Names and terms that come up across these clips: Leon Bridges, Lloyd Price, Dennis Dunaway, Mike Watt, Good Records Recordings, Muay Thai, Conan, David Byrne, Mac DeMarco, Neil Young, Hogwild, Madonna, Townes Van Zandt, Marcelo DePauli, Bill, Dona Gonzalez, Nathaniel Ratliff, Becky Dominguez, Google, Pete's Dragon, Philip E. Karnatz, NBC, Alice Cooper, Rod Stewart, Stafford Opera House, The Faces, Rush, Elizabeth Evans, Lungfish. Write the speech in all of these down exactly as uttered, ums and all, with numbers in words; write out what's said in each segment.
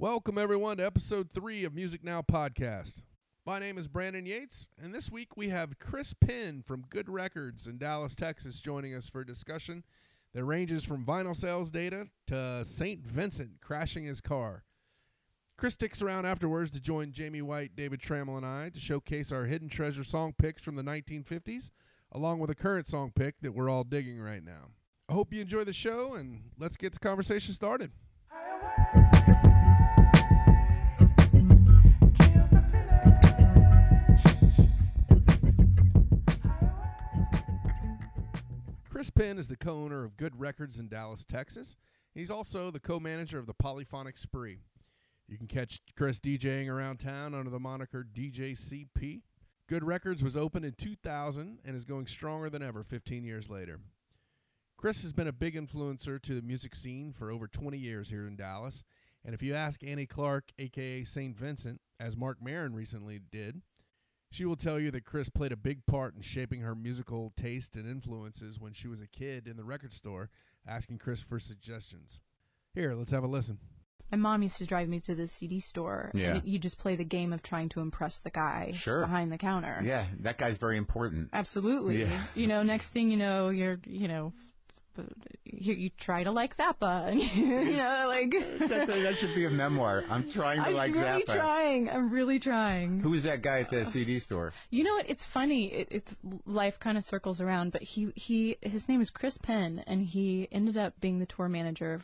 Welcome, everyone, to episode three of Music Now Podcast. My name is Brandon Yates, and this week we have Chris Penn from Good Records in Dallas, Texas, joining us for a discussion that ranges from vinyl sales data to Saint Vincent crashing his car. Chris sticks around afterwards to join Jamie White, David Trammell, and I to showcase our hidden treasure song picks from the nineteen fifties, along with a current song pick that we're all digging right now. I hope you enjoy the show, and let's get the conversation started. Chris Penn is the co-owner of Good Records in Dallas, Texas. He's also the co-manager of the Polyphonic Spree. You can catch Chris DJing around town under the moniker D J C P. Good Records was opened in two thousand and is going stronger than ever fifteen years later. Chris has been a big influencer to the music scene for over twenty years here in Dallas. And if you ask Annie Clark, a k a. Saint Vincent, as Marc Maron recently did, she will tell you that Chris played a big part in shaping her musical taste and influences when she was a kid in the record store, asking Chris for suggestions. Here, let's have a listen. My mom used to drive me to the C D store. Yeah. And you just play the game of trying to impress the guy sure. behind the counter. Yeah, that guy's very important. Absolutely. Yeah. You know, next thing you know, you're, you know... You, you try to like Zappa, you know, like That's a, that should be a memoir. I'm trying to I'm like really Zappa. I'm really trying. I'm really trying. Who was that guy at the uh, C D store? You know what? It's funny. It, it's life kind of circles around, but he, he his name is Chris Penn, and he ended up being the tour manager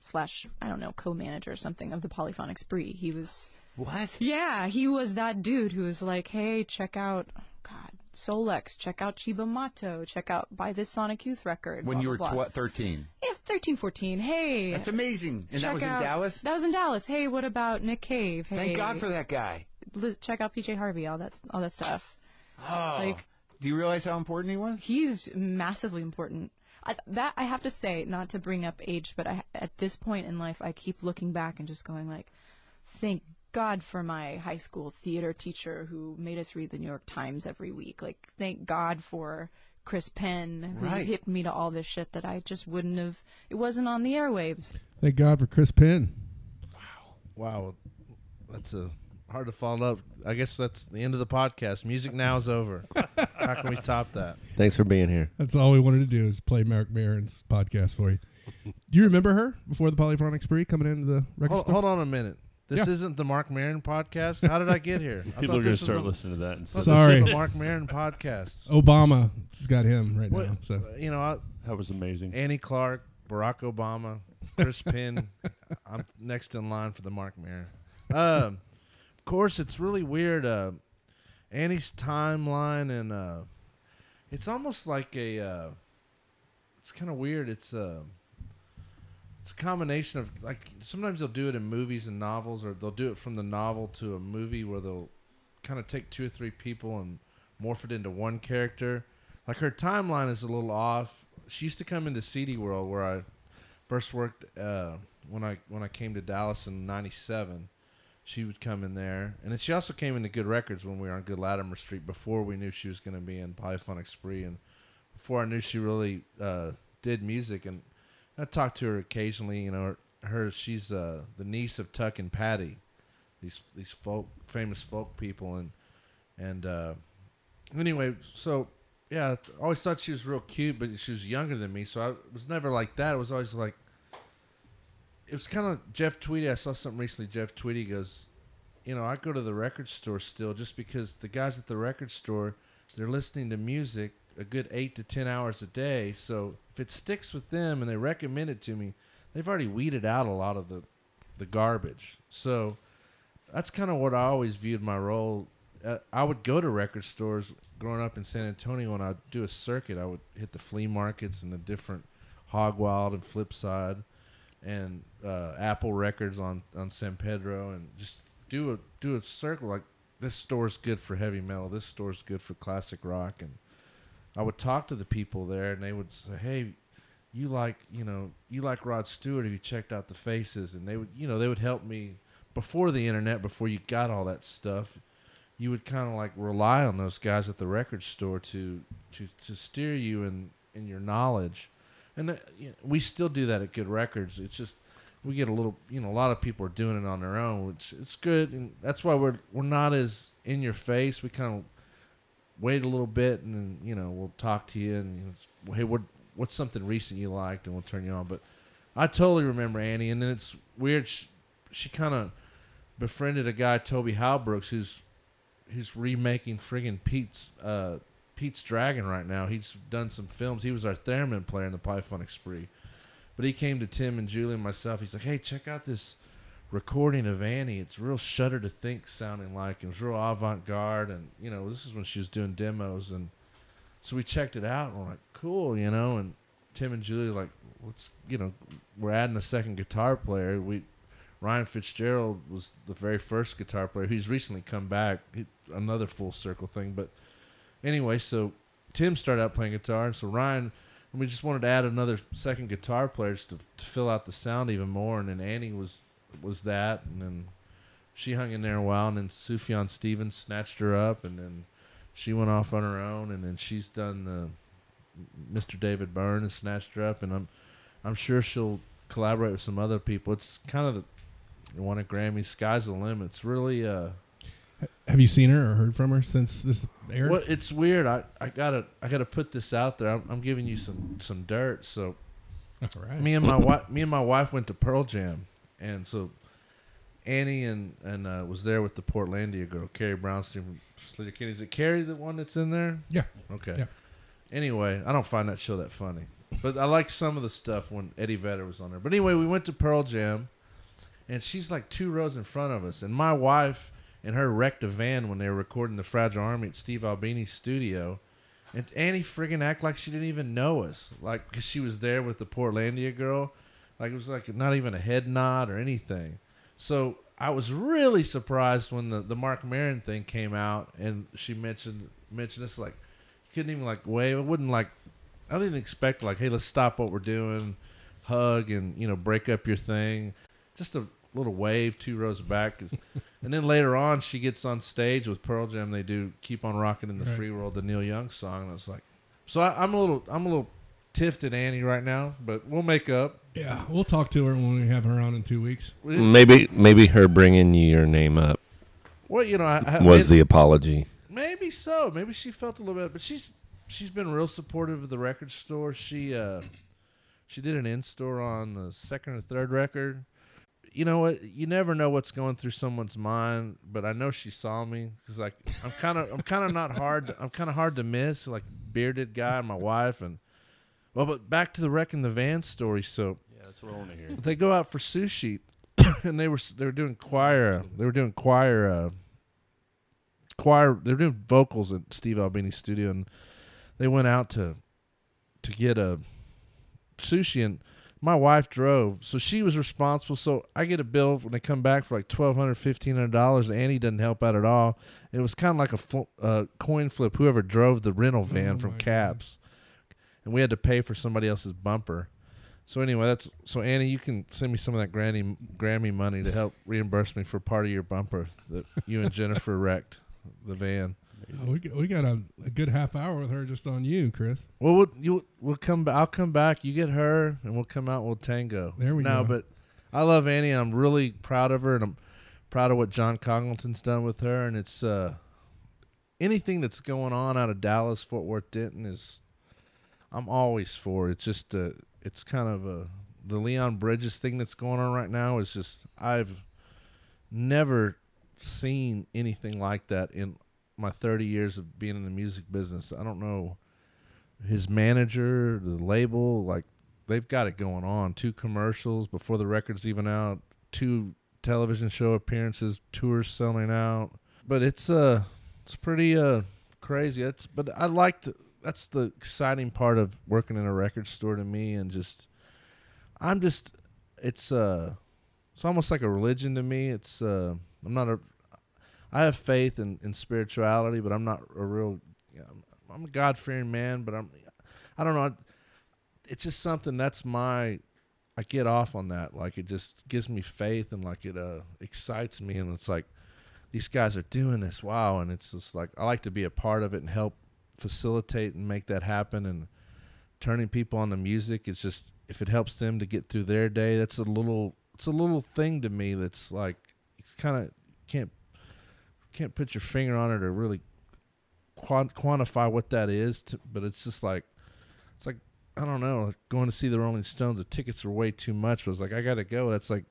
slash I don't know co-manager or something of the Polyphonic Spree. He was what? Yeah, he was that dude who was like, hey, check out. God, Solex, check out Cibo Matto, check out, buy this Sonic Youth record. When blah, you were blah, tw- thirteen? Yeah, thirteen, fourteen, hey. That's amazing. And that was out, in Dallas? That was in Dallas. Hey, what about Nick Cave? Hey, thank God for that guy. Check out P J Harvey, all that, all that stuff. Oh, like, do you realize how important he was? He's massively important. I, that, I have to say, not to bring up age, but I, at this point in life, I keep looking back and just going like, thank God. God for my high school theater teacher who made us read the New York Times every week. Like, thank God for Chris Penn who right. hit me to all this shit that I just wouldn't have. It wasn't on the airwaves. Thank God for Chris Penn. Wow, wow, that's a hard to follow up. I guess that's the end of the podcast. Music Now is over. How can we top that? Thanks for being here. That's all we wanted to do is play Marc Maron's podcast for you. Do you remember her before the Polyphonic Spree coming into the record hold, store? Hold on a minute. This yeah. isn't the Marc Maron podcast. How did I get here? I People are going to start the, listening to that. And sorry, this the Marc Maron podcast. Obama has got him right what, now. So you know I, that was amazing. Annie Clark, Barack Obama, Chris Penn. I'm next in line for the Marc Maron. Uh, of course, it's really weird. Uh, Annie's timeline and uh, it's almost like a. Uh, it's kind of weird. It's. Uh, It's a combination of, like, sometimes they'll do it in movies and novels, or they'll do it from the novel to a movie where they'll kind of take two or three people and morph it into one character. Like, her timeline is a little off. She used to come into C D World where I first worked uh, when I when I came to Dallas in ninety-seven. She would come in there. And then she also came into Good Records when we were on Good Latimer Street before we knew she was going to be in Polyphonic Spree and before I knew she really uh, did music. And I talk to her occasionally, you know. Her, her she's uh, the niece of Tuck and Patty, these these folk famous folk people, and and uh, anyway, so yeah, I always thought she was real cute, but she was younger than me, so I was never like that. It was always like it was kind of Jeff Tweedy. I saw something recently. Jeff Tweedy goes, you know, I go to the record store still just because the guys at the record store they're listening to music a good eight to ten hours a day, so if it sticks with them and they recommend it to me, they've already weeded out a lot of the, the garbage. So that's kind of what I always viewed my role. Uh, I would go to record stores growing up in San Antonio, and I'd do a circuit. I would hit the flea markets and the different Hogwild and Flipside and uh, Apple Records on, on San Pedro, and just do a do a circle like this store's good for heavy metal, this store's good for classic rock, and I would talk to the people there, and they would say, "Hey, you like, you know, you like Rod Stewart? Have you checked out The Faces?" And they would, you know, they would help me before the internet, before you got all that stuff. You would kind of like rely on those guys at the record store to to, to steer you in, in your knowledge, and uh, you know, we still do that at Good Records. It's just we get a little, you know, a lot of people are doing it on their own, which it's good. And that's why we're, we're not as in your face. We kind of wait a little bit and then, you know, we'll talk to you and, you know, hey, what, what's something recent you liked, and we'll turn you on. But I totally remember Annie. And then it's weird. She, she kind of befriended a guy, Toby Halbrooks, who's, who's remaking friggin' Pete's, uh, Pete's Dragon right now. He's done some films. He was our theremin player in the Polyphonic Spree. But he came to Tim and Julie and myself. He's like, hey, check out this recording of Annie. It's real Shudder to Think sounding like. It was real avant-garde. And, you know, this is when she was doing demos. And so we checked it out. And we're like, cool, you know. And Tim and Julie were like, let's, you know, we're adding a second guitar player. We Ryan Fitzgerald was the very first guitar player. He's recently come back. He, another full circle thing. But anyway, so Tim started out playing guitar. And so Ryan... And we just wanted to add another second guitar player just to, to fill out the sound even more. And then Annie was was that. And then she hung in there a while. And then Sufjan Stevens snatched her up. And then she went off on her own. And then she's done the Mister David Byrne and snatched her up. And I'm I'm sure she'll collaborate with some other people. It's kind of the, you won a Grammy, sky's the limit. It's really... Uh, Have you seen her or heard from her since this aired? Well, it's weird. I, I gotta I gotta put this out there. I'm, I'm giving you some, some dirt. So, all right. Me and my wife me and my wife went to Pearl Jam, and so Annie and and uh, was there with the Portlandia girl, Carrie Brownstein from Sleater Kinney. Is it Carrie the one that's in there? Yeah. Okay. Yeah. Anyway, I don't find that show that funny, but I like some of the stuff when Eddie Vedder was on there. But anyway, we went to Pearl Jam, and she's like two rows in front of us, and my wife. And her wrecked a van when they were recording The Fragile Army at Steve Albini's studio. And Annie friggin' act like she didn't even know us. Like, because she was there with the Portlandia girl. Like, it was like not even a head nod or anything. So I was really surprised when the, the Marc Maron thing came out and she mentioned mentioned us. Like, you couldn't even, like, wave. I wouldn't, like, I didn't expect, like, hey, let's stop what we're doing, hug, and, you know, break up your thing. Just a little wave two rows back. Cause, and then later on, she gets on stage with Pearl Jam. They do "Keep on Rocking in the right. Free World," the Neil Young song. And I was like, so I, I'm a little, I'm a little tiffed at Annie right now, but we'll make up. Yeah, we'll talk to her when we have her on in two weeks. Maybe, maybe her bringing your name up. Well, you know, I, I, was maybe, the apology. Maybe so. Maybe she felt a little bit, but she's she's been real supportive of the record store. She uh, she did an in store on the second or third record. You know what? You never know what's going through someone's mind, but I know she saw me because, like, I'm kind of, I'm kind of not hard. To, I'm kind of hard to miss, like bearded guy and my wife, and well, but back to the wreck in the van story. So yeah, that's what I want to hear. They go out for sushi, and they were they were doing choir. They were doing choir. Uh, choir. They were doing vocals at Steve Albini's studio, and they went out to to get a sushi and. My wife drove, so she was responsible. So I get a bill when they come back for like twelve hundred dollars, fifteen hundred dollars. Annie doesn't help out at all. It was kind of like a fo- uh, coin flip, whoever drove the rental van oh from cabs. God. And we had to pay for somebody else's bumper. So anyway, that's so Annie, you can send me some of that Grammy, Grammy money to help reimburse me for part of your bumper that you and Jennifer wrecked, the van. Oh, we we got a, a good half hour with her just on you, Chris. Well, we'll you, we'll come. I'll come back. You get her, and we'll come out. And we'll tango. There we no, go. No, but I love Annie. And I'm really proud of her, and I'm proud of what John Congleton's done with her. And it's uh, anything that's going on out of Dallas, Fort Worth, Denton is I'm always for. It's just uh, it's kind of a the Leon Bridges thing that's going on right now is just I've never seen anything like that in. My thirty years of being in the music business. I don't know his manager, the label, like they've got it going on. Two commercials before the record's even out, two television show appearances, tours selling out. But it's uh it's pretty uh crazy. It's but I like the that's the exciting part of working in a record store to me and just I'm just it's uh it's almost like a religion to me. It's uh I'm not a I have faith in, in spirituality, but I'm not a real, you know, I'm a God-fearing man, but I'm, I don't know. I, it's just something that's my, I get off on that. Like it just gives me faith and like it uh, excites me. And it's like, these guys are doing this. Wow. And it's just like, I like to be a part of it and help facilitate and make that happen. And turning people on to music. It's just, if it helps them to get through their day, that's a little it's a little thing to me that's like, it's kind of can't can't put your finger on it or really quant- quantify what that is. To, but it's just like, it's like, I don't know, like going to see the Rolling Stones, the tickets are way too much. But it's like, I got to go. That's like,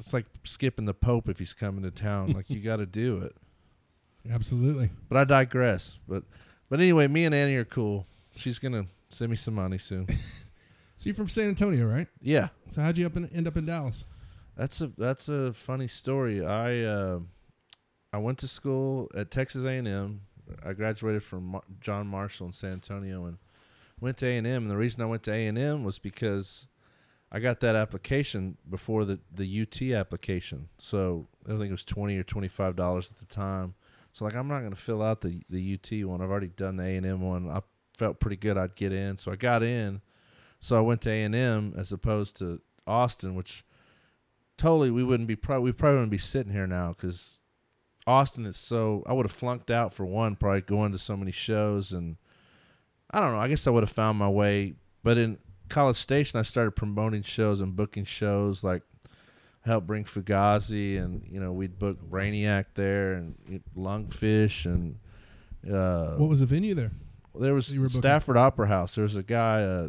it's like skipping the Pope if he's coming to town. Like, you got to do it. Absolutely. But I digress. But but anyway, me and Annie are cool. She's going to send me some money soon. So you're from San Antonio, right? Yeah. So how'd you up in, end up in Dallas? That's a that's a funny story. I uh, I went to school at Texas A and M. I graduated from Mar- John Marshall in San Antonio and went to A and M. And the reason I went to A and M was because I got that application before the, the U T application. So I think it was twenty dollars or twenty-five dollars at the time. So, like, I'm not going to fill out the, the U T one. I've already done the A and M one. I felt pretty good I'd get in. So I got in. So I went to A and M as opposed to Austin, which totally we wouldn't be probably, we probably wouldn't be sitting here now because Austin is so – I would have flunked out for one, probably going to so many shows. And I don't know. I guess I would have found my way. But in College Station, I started promoting shows and booking shows, like – helped bring Fugazi, and you know we'd book Brainiac there, and Lungfish, and uh, what was the venue there? There was Stafford Opera House. There was a guy, uh,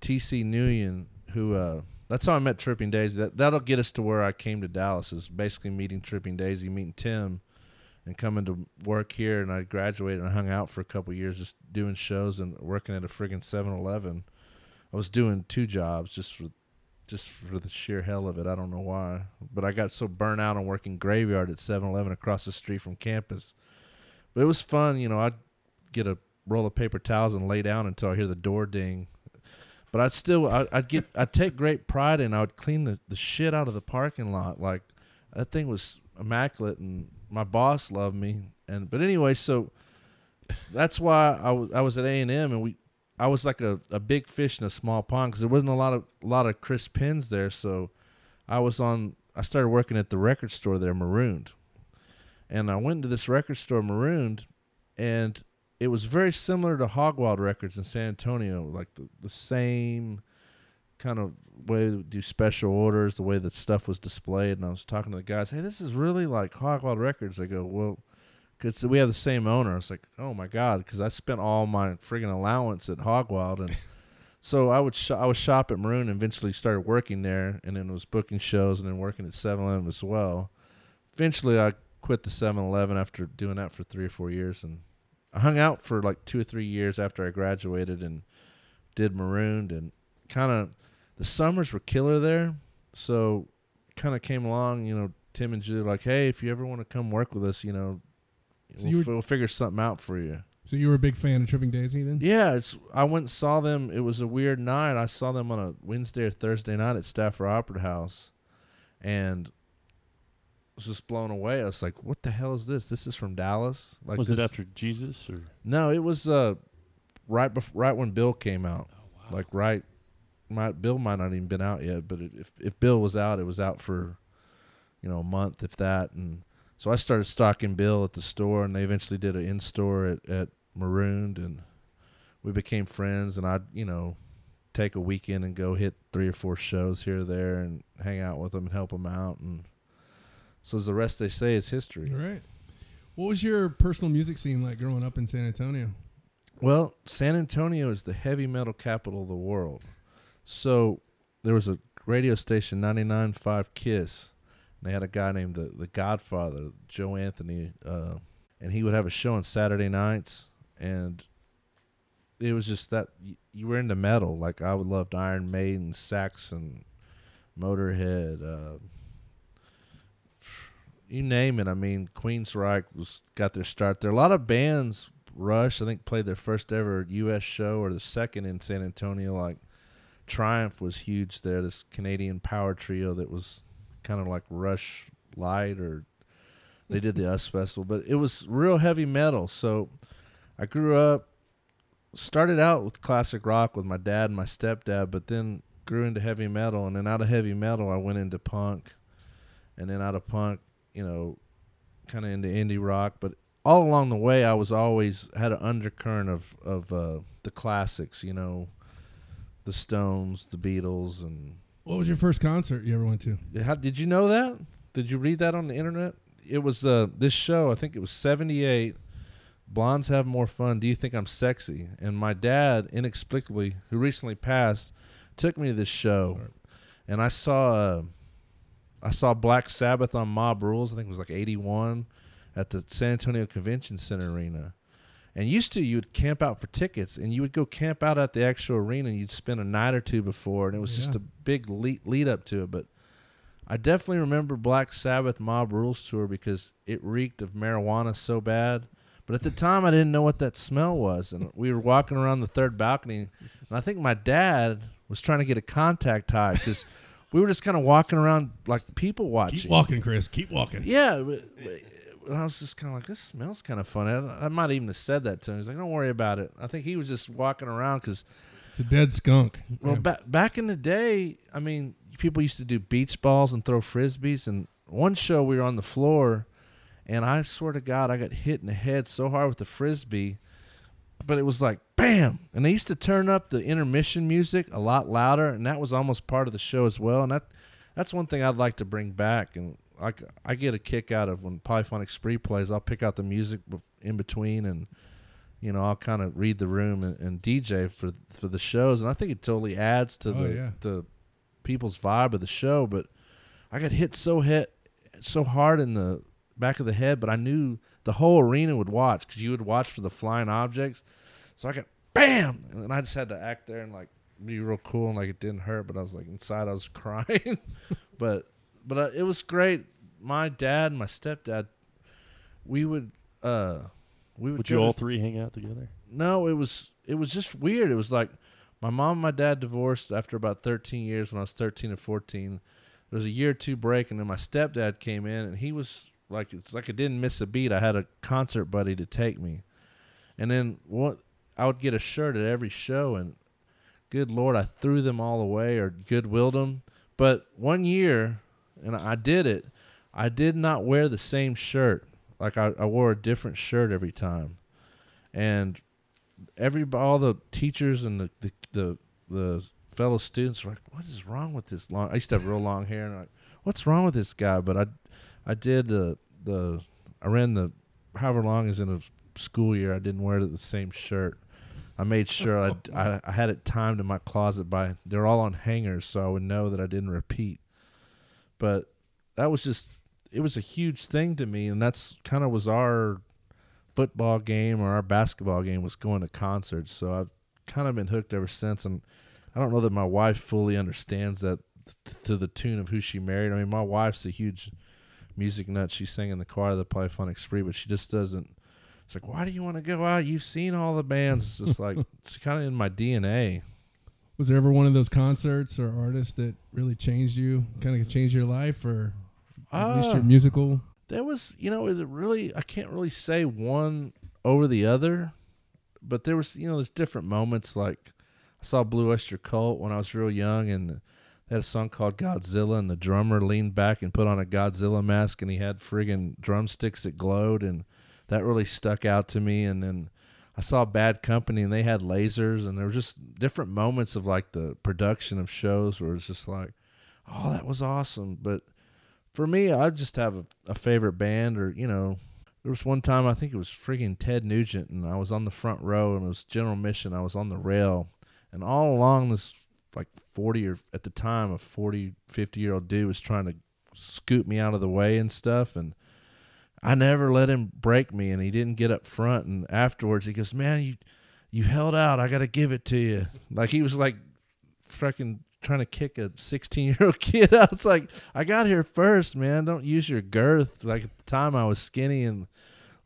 T C Nguyen, who uh, that's how I met Tripping Daisy. That that'll get us to where I came to Dallas, is basically meeting Tripping Daisy, meeting Tim, and coming to work here. And I graduated and I hung out for a couple of years, just doing shows and working at a friggin' seven eleven. I was doing two jobs just for. Just for the sheer hell of it. I don't know why. But I got so burnt out on working graveyard at seven eleven across the street from campus. But it was fun. You know, I'd get a roll of paper towels and lay down until I hear the door ding. But I'd still, I, I'd get, I'd take great pride in, I would clean the, the shit out of the parking lot. Like, that thing was immaculate, and my boss loved me. And But anyway, so that's why I, w- I was at A and M, and we, I was like a, a big fish in a small pond because there wasn't a lot of a lot of Chris Penns there. So I was on. I started working at the record store there, Marooned, and I went into this record store, Marooned, and it was very similar to Hogwild Records in San Antonio, like the, the same kind of way they do special orders, the way that stuff was displayed. And I was talking to the guys, hey, this is really like Hogwild Records. They go, well. Because we have the same owner. I was like, oh, my God, because I spent all my friggin' allowance at Hogwild. And so I would sh- I would shop at Maroon and eventually started working there, and then was booking shows and then working at seven eleven as well. Eventually, I quit the seven eleven after doing that for three or four years. And I hung out for like two or three years after I graduated and did Marooned. And kind of the summers were killer there. So kind of came along, you know, Tim and Julie were like, hey, if you ever want to come work with us, you know, So we'll, were, we'll figure something out for you. So you were a big fan of Tripping Daisy then? Yeah, it's. I went and saw them. It was a weird night. I saw them on a Wednesday or Thursday night at Stafford Opera House, and was just blown away. I was like, "What the hell is this? This is from Dallas." Like, was this, it after Jesus or? No, it was uh, right bef- right when Bill came out. Oh, wow. Like right, my, Bill might not even been out yet. But it, if if Bill was out, it was out for, you know, a month if that. And so I started stocking Bill at the store, and they eventually did an in-store at, at Marooned, and we became friends, and I'd, you know, take a weekend and go hit three or four shows here or there and hang out with them and help them out. And so as the rest they say is history. All right. What was your personal music scene like growing up in San Antonio? Well, San Antonio is the heavy metal capital of the world. So there was a radio station, ninety-nine point five KISS. They had a guy named the, the Godfather, Joe Anthony, uh, and he would have a show on Saturday nights, and it was just that y- you were into metal. Like, I loved Iron Maiden, Saxon, Motorhead, uh, you name it. I mean, Queensryche was got their start there. A lot of bands, Rush, I think, played their first ever U S show or the second in San Antonio. Like, Triumph was huge there, this Canadian power trio that was kind of like Rush Light, or they did the U S Festival, but it was real heavy metal. So I grew up, started out with classic rock with my dad and my stepdad, but then grew into heavy metal, and then out of heavy metal I went into punk, and then out of punk, you know, kind of into indie rock. But all along the way I was always had an undercurrent of, of uh, the classics, you know, the Stones, the Beatles, and What was your first concert you ever went to? How, did you know that? Did you read that on the internet? It was uh, this show. I think it was seventy-eight. Blondes Have More Fun. Do You Think I'm Sexy? And my dad, inexplicably, who recently passed, took me to this show. Right. And I saw uh, I saw Black Sabbath on Mob Rules. I think it was like eighty-one at the San Antonio Convention Center Arena. And used to, you would camp out for tickets, and you would go camp out at the actual arena, and you'd spend a night or two before, and it was yeah. just a big lead, lead up to it. But I definitely remember Black Sabbath Mob Rules tour because it reeked of marijuana so bad. But at the time, I didn't know what that smell was, and we were walking around the third balcony, and I think my dad was trying to get a contact high because we were just kind of walking around like people watching. Keep walking, Chris. Keep walking. Yeah, but, but, and I was just kind of like, this smells kind of funny. I, I might even have said that to him. He's like, don't worry about it. I think he was just walking around because it's a dead skunk. Well, yeah. ba- back in the day, I mean, people used to do beach balls and throw frisbees. And one show we were on the floor, and I swear to God, I got hit in the head so hard with the frisbee. But it was like, bam. And they used to turn up the intermission music a lot louder, and that was almost part of the show as well. And that that's one thing I'd like to bring back. And I, I get a kick out of when Polyphonic Spree plays. I'll pick out the music in between, and you know, I'll kind of read the room and, and D J for for the shows, and I think it totally adds to oh, the yeah. the people's vibe of the show. But I got hit so hit so hard in the back of the head, but I knew the whole arena would watch because you would watch for the flying objects. So I got bam, and I just had to act there and like be real cool and like it didn't hurt, but I was like inside I was crying, but. But uh, it was great. My dad and my stepdad, we would uh, we would. Would you all th- three hang out together? No, it was it was just weird. It was like my mom and my dad divorced after about thirteen years when I was thirteen and fourteen. There was a year or two break, and then my stepdad came in, and he was like, it's like I didn't miss a beat. I had a concert buddy to take me, and then what? I would get a shirt at every show, and good Lord, I threw them all away or goodwilled them. But one year. And I did it. I did not wear the same shirt. Like I, I wore a different shirt every time. And every all the teachers and the the, the, the fellow students were like, "What is wrong with this long?" I used to have real long hair, and I'm like, "What's wrong with this guy?" But I, I did the the I ran the however long is in a school year. I didn't wear the same shirt. I made sure I, I I had it timed in my closet by they're all on hangers, so I would know that I didn't repeat. But that was just, it was a huge thing to me. And that's kind of was our football game or our basketball game was going to concerts. So I've kind of been hooked ever since. And I don't know that my wife fully understands that t- to the tune of who she married. I mean, my wife's a huge music nut. She sang in the choir of the Polyphonic Spree, but she just doesn't. It's like, why do you want to go out? You've seen all the bands. It's just like, it's kind of in my D N A. Was there ever one of those concerts or artists that really changed you, kind of changed your life or at uh, least your musical? There was, you know, it really, I can't really say one over the other, but there was, you know, there's different moments. Like I saw Blue Oyster Cult when I was real young, and they had a song called Godzilla, and the drummer leaned back and put on a Godzilla mask, and he had friggin' drumsticks that glowed, and that really stuck out to me. And then I saw Bad Company, and they had lasers, and there were just different moments of like the production of shows where it's just like, oh, that was awesome. But for me, I just have a, a favorite band, or, you know, there was one time, I think it was freaking Ted Nugent, and I was on the front row, and it was General Mission. I was on the rail, and all along this like forty or at the time a forty, fifty year old dude was trying to scoot me out of the way and stuff. And I never let him break me, and he didn't get up front. And afterwards, he goes, "Man, you, you held out. I got to give it to you." Like he was like, fucking trying to kick a sixteen-year-old kid. I was like, "I got here first, man. Don't use your girth." Like at the time, I was skinny and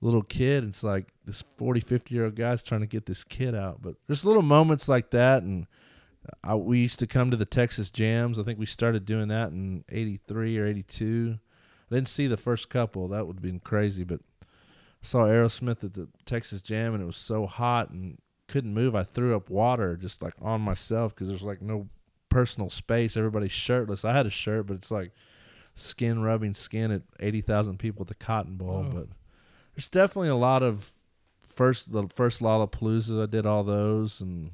little kid. It's like this forty, fifty-year-old guy's trying to get this kid out. But there's little moments like that, and I, we used to come to the Texas Jams. I think we started doing that in eighty-three or eighty-two. I didn't see the first couple. That would have been crazy. But I saw Aerosmith at the Texas Jam, and it was so hot and couldn't move. I threw up water just, like, on myself because there's, like, no personal space. Everybody's shirtless. I had a shirt, but it's, like, skin rubbing skin at eighty thousand people at the Cotton Bowl. Oh. But there's definitely a lot of first the first Lollapalooza. I did all those. And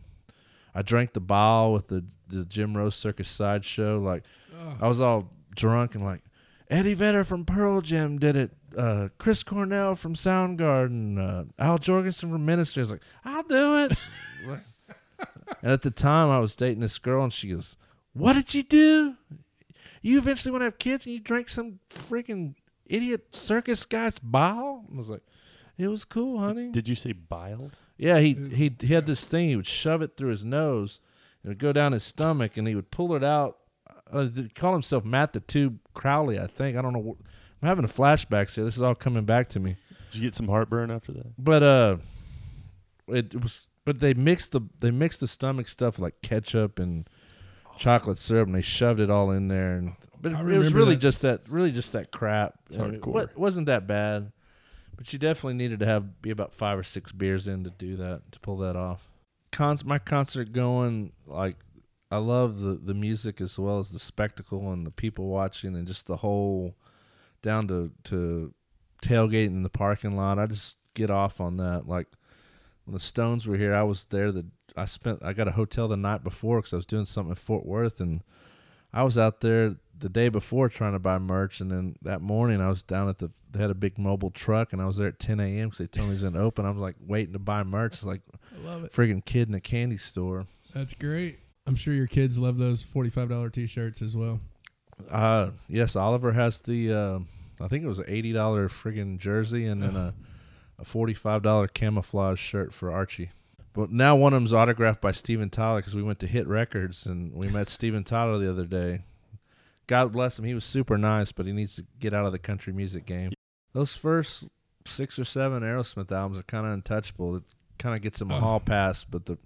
I drank the bile with the, the Jim Rose Circus sideshow. Like, oh. I was all drunk and like, Eddie Vedder from Pearl Jam did it. Uh, Chris Cornell from Soundgarden. Uh, Al Jorgensen from Ministry. I was like, I'll do it. And at the time, I was dating this girl, and she goes, what did you do? You eventually want to have kids, and you drank some freaking idiot circus guy's bile? I was like, it was cool, honey. Did you say bile? Yeah, he he, he had this thing. He would shove it through his nose, and it would go down his stomach, and he would pull it out. Uh, he called himself Matt the Tube Crowley, I think. I don't know. I'm having a flashbacks here. This is all coming back to me. Did you get some heartburn after that? But uh, it, it was. But they mixed the they mixed the stomach stuff like ketchup and chocolate syrup, and they shoved it all in there. And but it was really just that really just that crap. It's hardcore. It wasn't that bad, but you definitely needed to have be about five or six beers in to do that to pull that off. Cons my concert going like I love the the music as well as the spectacle and the people watching and just the whole down to to tailgating in the parking lot. I just get off on that like. When the Stones were here, I was there. The I spent. I got a hotel the night before because I was doing something in Fort Worth, and I was out there the day before trying to buy merch. And then that morning, I was down at the. They had a big mobile truck, and I was there at ten a.m. because they told me it was going to open. I was like waiting to buy merch. It's like I love it. Friggin' kid in a candy store. That's great. I'm sure your kids love those forty-five dollars T-shirts as well. Uh yes. Oliver has the. Uh, I think it was an eighty dollars friggin' jersey, and then a. A forty-five dollars camouflage shirt for Archie. But now one of them's autographed by Steven Tyler because we went to Hit Records and we met Steven Tyler the other day. God bless him. He was super nice, but he needs to get out of the country music game. Those first six or seven Aerosmith albums are kind of untouchable. It kind of gets him a hall pass, but the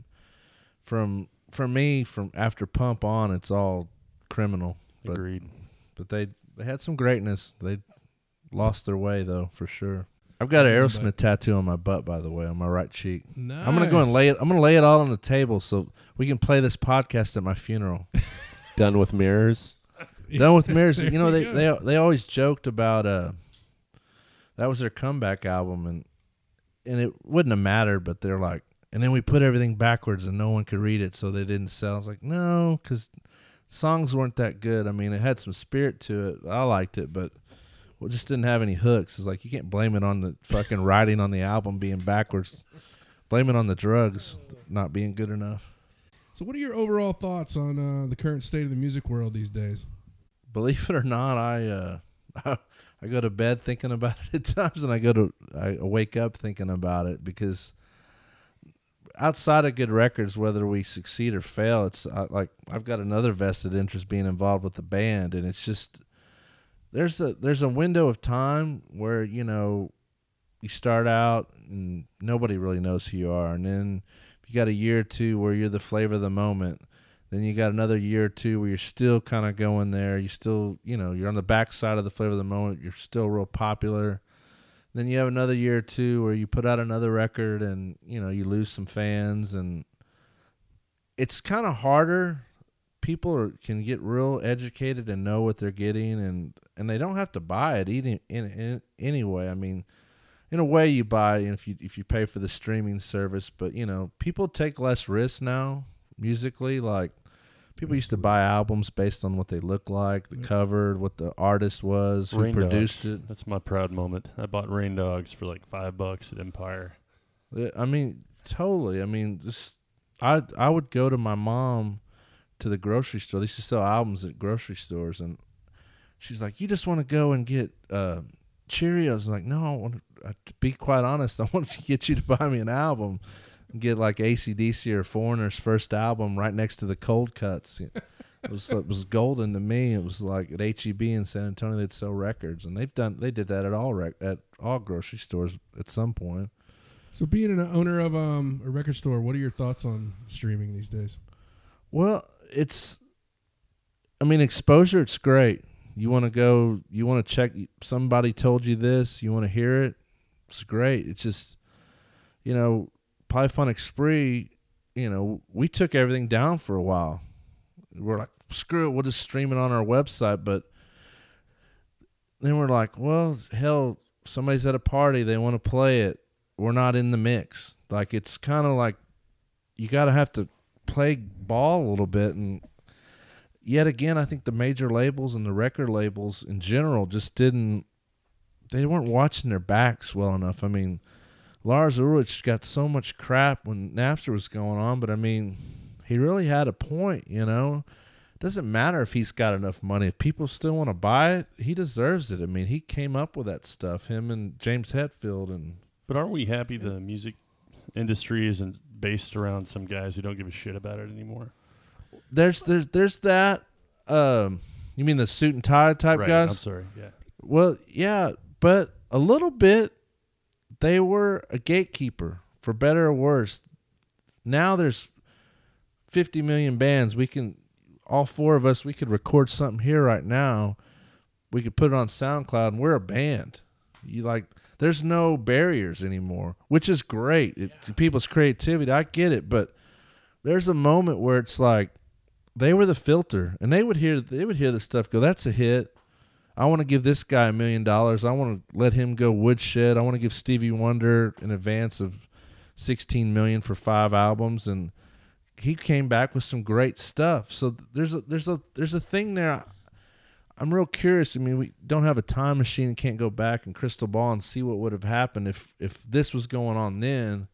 from for me, from after Pump on, it's all criminal. But, agreed. But they, they had some greatness. They lost their way, though, for sure. I've got an Aerosmith tattoo on my butt, by the way, on my right cheek. Nice. I'm gonna go and lay it. I'm gonna lay it all on the table so we can play this podcast at my funeral. Done with mirrors. Done with mirrors. You know they, they they always joked about uh that was their comeback album and and it wouldn't have mattered, but they're like, and then we put everything backwards and no one could read it, so they didn't sell. I was like, no, because songs weren't that good. I mean, it had some spirit to it. I liked it, but. Well, just didn't have any hooks. It's like you can't blame it on the fucking writing on the album being backwards. Blame it on the drugs not being good enough. So what are your overall thoughts on uh, the current state of the music world these days? Believe it or not, I uh, I, I go to bed thinking about it at times, and I go to I wake up thinking about it because outside of Good Records, whether we succeed or fail, it's uh, like I've got another vested interest being involved with the band, and it's just. There's a there's a window of time where, you know, you start out and nobody really knows who you are. And then you got a year or two where you're the flavor of the moment. Then you got another year or two where you're still kind of going there. You still, you know, you're on the backside of the flavor of the moment. You're still real popular. Then you have another year or two where you put out another record and, you know, you lose some fans. And it's kind of harder. People are, can get real educated and know what they're getting, and, and they don't have to buy it in, in, in, anyway. I mean, in a way, you buy it if you if you pay for the streaming service. But you know, people take less risks now musically. Like people used to buy albums based on what they look like, the cover, what the artist was, who produced it. That's my proud moment. I bought Rain Dogs for like five bucks at Empire. I mean, totally. I mean, just I I would go to my mom. To the grocery store. They used to sell albums at grocery stores, and she's like, you just want to go and get uh, Cheerios. I'm like, no, I want to, to be quite honest, I wanted to get you to buy me an album and get like A C D C or Foreigner's first album right next to the Cold Cuts. It was it was golden to me. It was like at H E B in San Antonio, they'd sell records, and they've done they did that at all rec- at all grocery stores at some point. So being an owner of um, a record store, what are your thoughts on streaming these days? Well, it's, I mean, exposure, it's great. You want to go, you want to check, somebody told you this, you want to hear it, it's great. It's just, you know, Polyphonic Spree, you know, we took everything down for a while. We're like, screw it, we'll just stream it on our website. But then we're like, well, hell, somebody's at a party, they want to play it. We're not in the mix. Like, it's kind of like you got to have to play ball a little bit. And yet again, I think the major labels and the record labels in general just didn't, they weren't watching their backs well enough. I mean, Lars Ulrich got so much crap when Napster was going on, but I mean, he really had a point, you know. It doesn't matter if he's got enough money. If people still want to buy it, he deserves it. I mean, he came up with that stuff, him and James Hetfield. And But aren't we happy the music industry isn't based around some guys who don't give a shit about it anymore? There's there's there's that. Um, you mean the suit and tie type right, guys? I'm sorry, yeah. Well, yeah, but a little bit, they were a gatekeeper, for better or worse. Now there's fifty million bands. We can, all four of us, we could record something here right now. We could put it on SoundCloud, and we're a band. You like, there's no barriers anymore, which is great. It, yeah. People's creativity, I get it, but there's a moment where it's like they were the filter, and they would hear they would hear this stuff go, that's a hit. I want to give this guy a million dollars. I want to let him go woodshed. I want to give Stevie Wonder an advance of sixteen million dollars for five albums, and he came back with some great stuff. So there's a there's a there's a thing there. I, I'm real curious. I mean, we don't have a time machine and can't go back and crystal ball and see what would have happened if if this was going on then.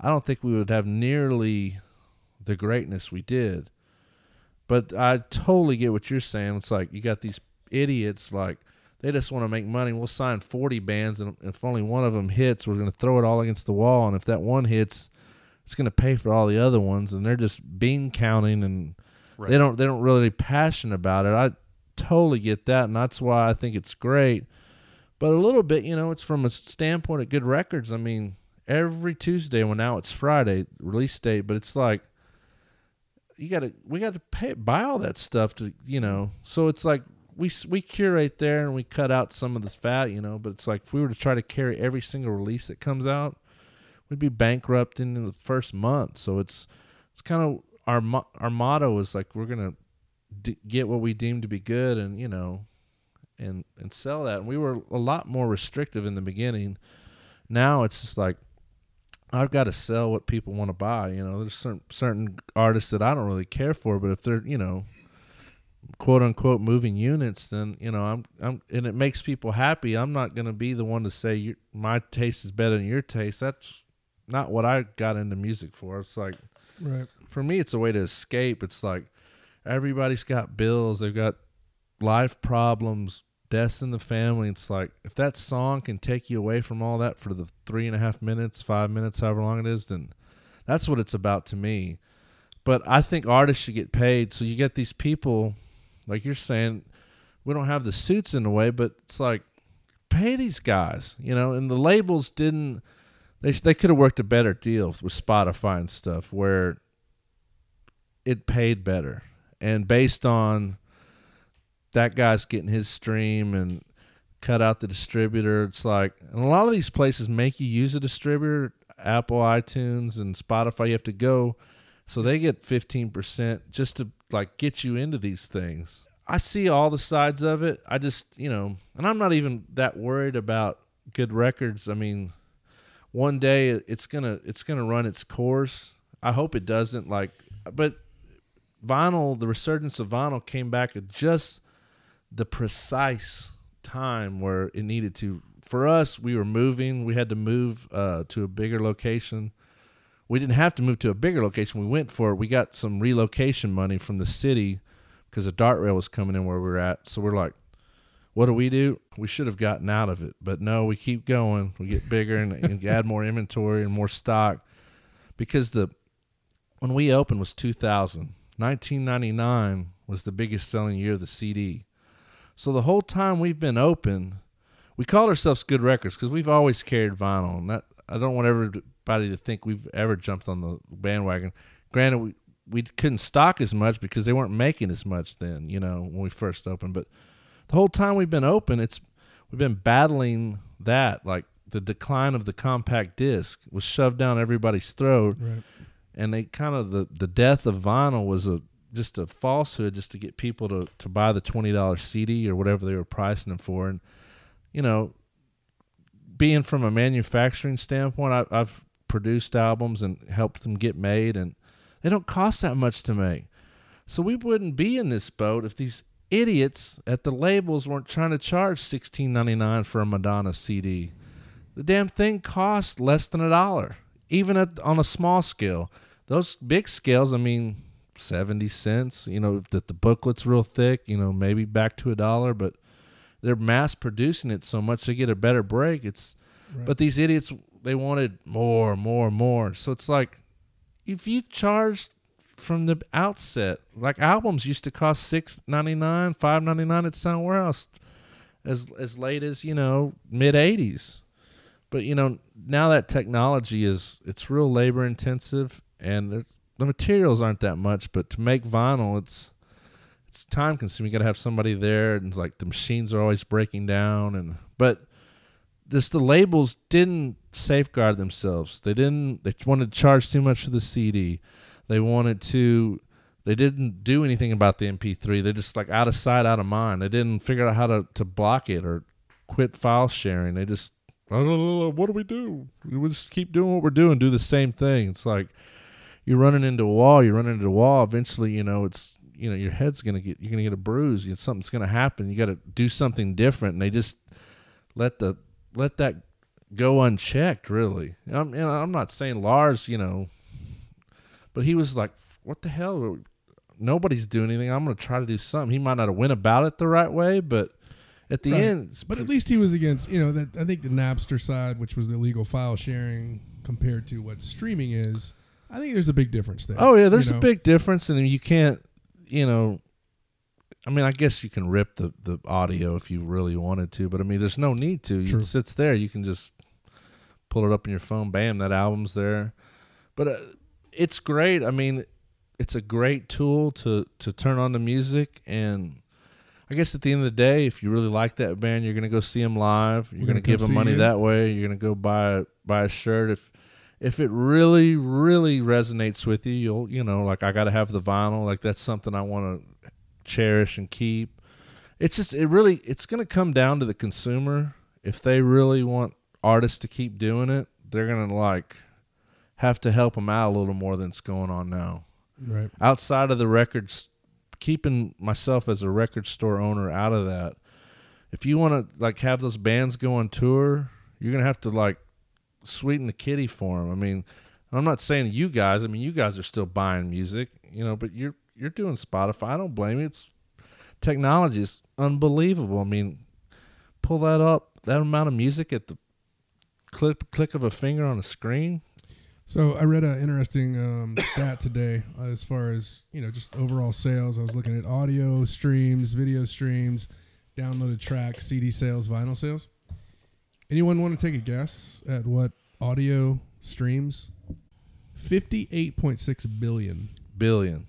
I don't think we would have nearly the greatness we did. But I totally get what you're saying. It's like you got these idiots, like they just want to make money. We'll sign forty bands, and if only one of them hits, we're going to throw it all against the wall, and if that one hits, it's going to pay for all the other ones. And they're just bean counting, and right. they don't they don't really passionate about it. I totally get that, and that's why I think it's great. But a little bit, you know, it's from a standpoint of Good Records. I mean, every Tuesday, well, now it's Friday release date, but it's like you got to we got to pay buy all that stuff to, you know. So it's like We we curate there, and we cut out some of the fat, you know, but it's like if we were to try to carry every single release that comes out, we'd be bankrupt in the first month. So it's it's kind of our our motto is like we're going to d- get what we deem to be good and, you know, and, and sell that. And we were a lot more restrictive in the beginning. Now it's just like I've got to sell what people want to buy. You know, there's certain, certain artists that I don't really care for, but if they're, you know, quote unquote moving units, then, you know, I'm, I'm, and it makes people happy. I'm not going to be the one to say your, my taste is better than your taste. That's not what I got into music for. It's like, right. For me, it's a way to escape. It's like everybody's got bills. They've got life problems, deaths in the family. It's like, if that song can take you away from all that for the three and a half minutes, five minutes, however long it is, then that's what it's about to me. But I think artists should get paid. So you get these people, like you're saying, we don't have the suits in a way, but it's like, pay these guys, you know. And the labels didn't, they they could have worked a better deal with Spotify and stuff where it paid better. And based on that guy's getting his stream and cut out the distributor, it's like, and a lot of these places make you use a distributor, Apple, iTunes, and Spotify, you have to go. So they get fifteen percent just to like get you into these things. I see all the sides of it. I just, you know, and I'm not even that worried about Good Records. I mean, one day it's going to, it's going to run its course. I hope it doesn't, like, but vinyl, the resurgence of vinyl came back at just the precise time where it needed to. For us, we were moving. We had to move uh, to a bigger location. We didn't have to move to a bigger location. We went for it. We got some relocation money from the city because a dart rail was coming in where we were at. So we're like, what do we do? We should have gotten out of it. But no, we keep going. We get bigger and, and add more inventory and more stock. Because the when we opened was two thousand. nineteen ninety-nine was the biggest selling year of the C D. So the whole time we've been open, we called ourselves Good Records because we've always carried vinyl. And that, I don't want ever to... Body to think we've ever jumped on the bandwagon. Granted, we, we couldn't stock as much because they weren't making as much then, you know, when we first opened. But the whole time we've been open, it's we've been battling that, like the decline of the compact disc was shoved down everybody's throat, right. And they kind of the, the death of vinyl was a just a falsehood just to get people to to buy the twenty dollar C D or whatever they were pricing them for, and you know, being from a manufacturing standpoint, I, I've produced albums and helped them get made, and They don't cost that much to make. So we wouldn't be in this boat if these idiots at the labels weren't trying to charge sixteen ninety-nine for a Madonna C D. The damn thing costs less than a dollar, even at, on a small scale. Those big scales, I mean, seventy cents, you know, that the booklet's real thick, you know, maybe back to a dollar, but they're mass producing it so much to get a better break. It's, right. But these idiots, they wanted more, more, more. So it's like, if you charged from the outset, like albums used to cost six ninety-nine, five ninety-nine at somewhere else as as late as, you know, mid eighties. But, you know, now that technology is, it's real labor intensive, and the materials aren't that much, but to make vinyl, it's it's time consuming. You got to have somebody there, and it's like the machines are always breaking down. And but this, the labels didn't safeguard themselves. They didn't, they wanted to charge too much for the C D. They wanted to, they didn't do anything about the M P three. They're just like out of sight, out of mind. They didn't figure out how to, to block it or quit file sharing. They just, what do we do? We just keep doing what we're doing, do the same thing. It's like you're running into a wall, you're running into a wall. Eventually, you know, it's, you know, your head's going to get, you're going to get a bruise. You know, something's going to happen. You got to do something different. And they just let the, let that go unchecked, really. And I'm, and I'm not saying Lars, you know, but he was like, what the hell? Nobody's doing anything. I'm going to try to do something. He might not have went about it the right way, but at the right. end. But at least he was against, you know, that I think the Napster side, which was the illegal file sharing compared to what streaming is, I think there's a big difference there. Oh, yeah, there's you know? a big difference, and you can't, you know, I mean, I guess you can rip the, the audio if you really wanted to, but, I mean, there's no need to. True. It sits there. You can just pull it up on your phone. Bam, that album's there. But uh, it's great. I mean, it's a great tool to, to turn on the music, and I guess at the end of the day, if you really like that band, you're going to go see them live. You're going to give them money that way. You're going to go buy, buy a shirt. If if it really, really resonates with you, you'll, you know, like I got to have the vinyl. Like that's something I want to cherish and keep. It's just, it really, it's going to come down to the consumer. If they really want artists to keep doing it, they're going to like have to help them out a little more than it's going on now. Right. Outside of the records, keeping myself as a record store owner out of that. If you want to like have those bands go on tour, you're going to have to like sweeten the kitty for them. I mean, I'm not saying you guys, I mean, you guys are still buying music, you know, but you're, you're doing Spotify. I don't blame you. It's technology is unbelievable. I mean, pull that up, that amount of music at the click, click of a finger on a screen. So I read an interesting um, stat today uh, as far as, you know, just overall sales. I was looking at audio streams, video streams, downloaded tracks, C D sales, vinyl sales. Anyone want to take a guess at what audio streams? fifty-eight point six billion. Billion.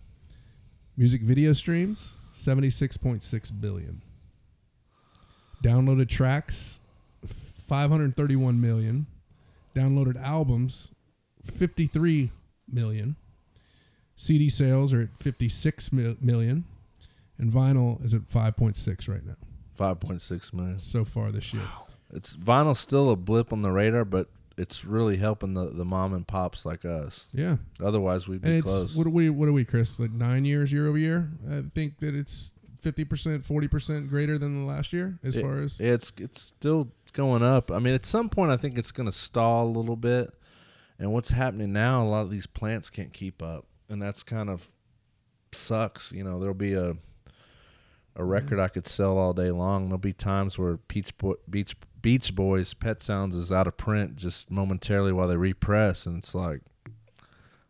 Music video streams, seventy-six point six billion. Downloaded tracks, five hundred thirty-one million. Downloaded albums, fifty-three million. C D sales are at fifty-six million, and vinyl is at five point six right now. five point six million so far this year. Wow. It's vinyl's still a blip on the radar, but it's really helping the, the mom and pops like us. Yeah. Otherwise, we'd be and it's, close. What are we? What are we, Chris? Like nine years year over year. I think that it's fifty percent, forty percent greater than the last year as it, far as it's it's still going up. I mean, at some point, I think it's going to stall a little bit. And what's happening now, a lot of these plants can't keep up, and that's kind of sucks. You know, there'll be a a record I could sell all day long. There'll be times where Beach Boy, Beach, Beach Boys' Pet Sounds is out of print just momentarily while they repress, and it's like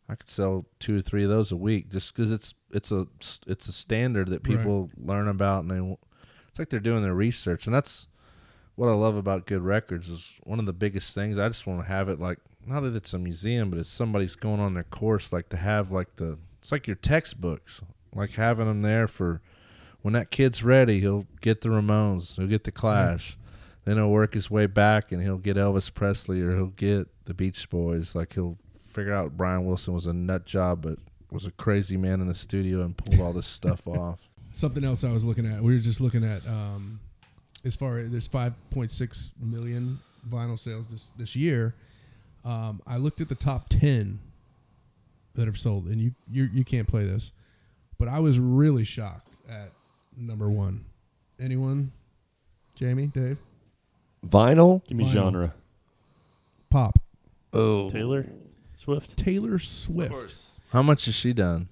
I could sell two or three of those a week just because it's it's a it's a standard that people right. learn about, and they it's like they're doing their research, and that's what I love about Good Records is one of the biggest things. I just want to have it like. Not that it's a museum, but it's somebody's going on their course, like to have like the, it's like your textbooks, like having them there for when that kid's ready, he'll get the Ramones, he'll get the Clash, mm-hmm. then he'll work his way back and he'll get Elvis Presley or he'll get the Beach Boys. Like he'll figure out Brian Wilson was a nut job, but was a crazy man in the studio and pulled all this stuff off. Something else I was looking at, we were just looking at, um, as far as there's five point six million vinyl sales this, this year. Um, I looked at the top ten that have sold, and you you you can't play this. But I was really shocked at number one. Anyone? Jamie? Dave? Vinyl? Give me Vinyl. Genre. Pop. Oh. Taylor Swift? Taylor Swift. Of course. How much has she done?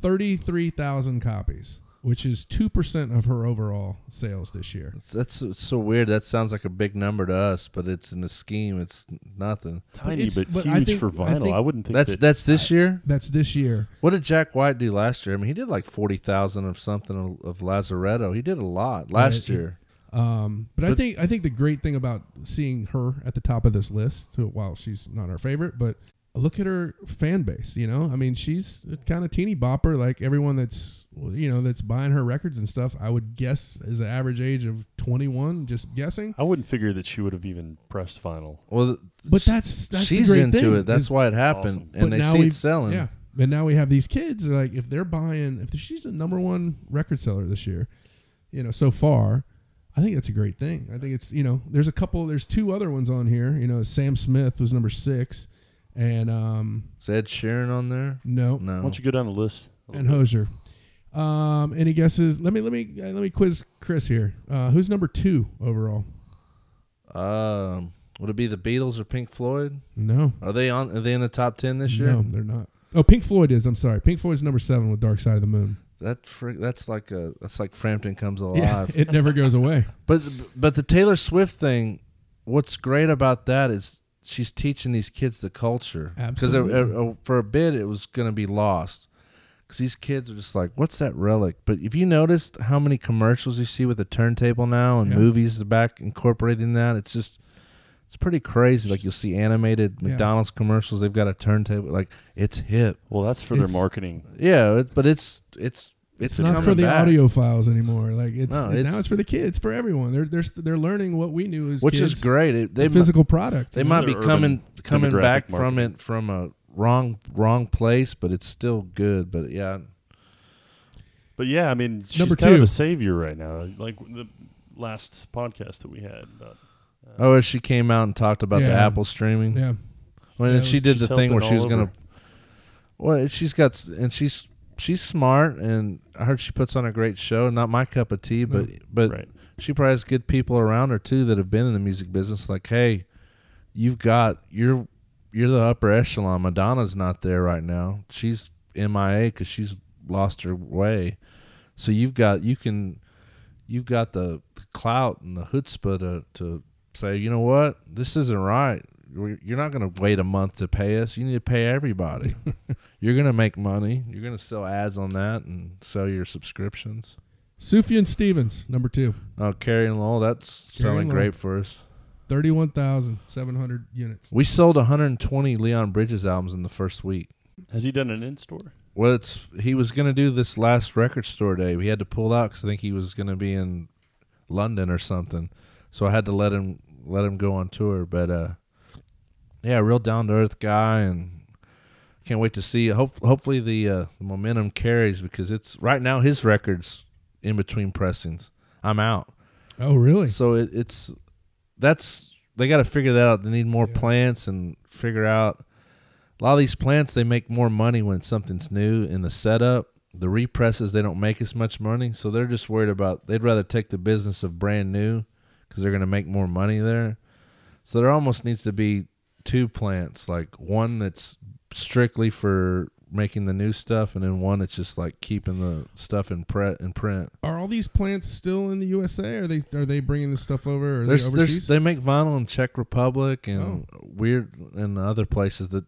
thirty-three thousand copies, which is two percent of her overall sales this year. That's, that's so weird. That sounds like a big number to us, but it's in the scheme. It's nothing. Tiny, but, but huge think, for vinyl. I, I wouldn't think that's, that. That's this I, year? That's this year. What did Jack White do last year? I mean, he did like forty thousand of something of Lazaretto. He did a lot last yeah, year. It, um, but, but I think I think the great thing about seeing her at the top of this list, while she's not our favorite, but... Look at her fan base, you know? I mean, she's kind of teeny bopper, like everyone that's, you know, that's buying her records and stuff, I would guess is an average age of twenty-one, just guessing. I wouldn't figure that she would have even pressed vinyl. Well, but that's, that's she's the great into thing, it. That's is, why it happened. Awesome. And but they see it selling. Yeah. And now we have these kids, like, if they're buying, if she's the number one record seller this year, you know, so far, I think that's a great thing. I think it's, you know, there's a couple, there's two other ones on here. You know, Sam Smith was number six. And um, is Ed Sheeran on there? No, no. Why don't you go down the list? And Hozier. Um, any guesses? Let me let me let me quiz Chris here. Uh, who's number two overall? Um, would it be the Beatles or Pink Floyd? No. Are they on? Are they in the top ten this year? No, they're not. Oh, Pink Floyd is. I'm sorry. Pink Floyd's number seven with Dark Side of the Moon. That fr- that's like a that's like Frampton Comes Alive. Yeah, it never goes away. But but the Taylor Swift thing. What's great about that is. She's teaching these kids the culture. Because for a bit, it was going to be lost. Because these kids are just like, what's that relic? But if you noticed how many commercials you see with a turntable now and yeah. movies back incorporating that, it's just, it's pretty crazy. Like you'll see animated yeah. McDonald's commercials. They've got a turntable. Like, it's hip. Well, that's for it's, their marketing. Yeah, it, but it's it's it's, it's not for the back. Audiophiles anymore. Like it's, no, it's now it's for the kids, for everyone. They're they're they're learning what we knew as which kids, is great. It, they the physical product. They might be coming coming back market. From it from a wrong wrong place, but it's still good. But yeah, but yeah, I mean, she's Number kind two. Of a savior right now. Like the last podcast that we had about. Uh, oh, she came out and talked about yeah. the Apple streaming. Yeah, well, yeah, and she was, did the thing where she was going to. Well, she's got and she's. She's smart, and I heard she puts on a great show. Not my cup of tea, but no. but right. she probably has good people around her too that have been in the music business. Like, hey, you've got you're you're the upper echelon. Madonna's not there right now. She's M I A because she's lost her way. So you've got you can you've got the clout and the chutzpah to to say, you know what, this isn't right. You're not going to wait a month to pay us. You need to pay everybody. You're going to make money. You're going to sell ads on that and sell your subscriptions. Sufjan Stevens, number two. Oh, Carrie and Lowell, that's Carrie selling great for us. thirty-one thousand seven hundred units. We sold one hundred twenty Leon Bridges albums in the first week. Has he done an in-store? Well, it's he was going to do this last record store day. We had to pull out because I think he was going to be in London or something. So I had to let him let him go on tour, but... uh yeah, real down-to-earth guy, and can't wait to see. Hope, hopefully the, uh, the momentum carries because it's right now his record's in between pressings. I'm out. Oh, really? So it, it's that's they got to figure that out. They need more yeah. plants and figure out a lot of these plants. They make more money when something's new in the setup. The represses they don't make as much money, so they're just worried about. They'd rather take the business of brand new because they're going to make more money there. So there almost needs to be. Two plants, like one that's strictly for making the new stuff, and then one that's just like keeping the stuff in print. In print, are all these plants still in the U S A? Or are they are they bringing this stuff over? Or there's, they overseas? They make vinyl in Czech Republic and oh. weird and other places. That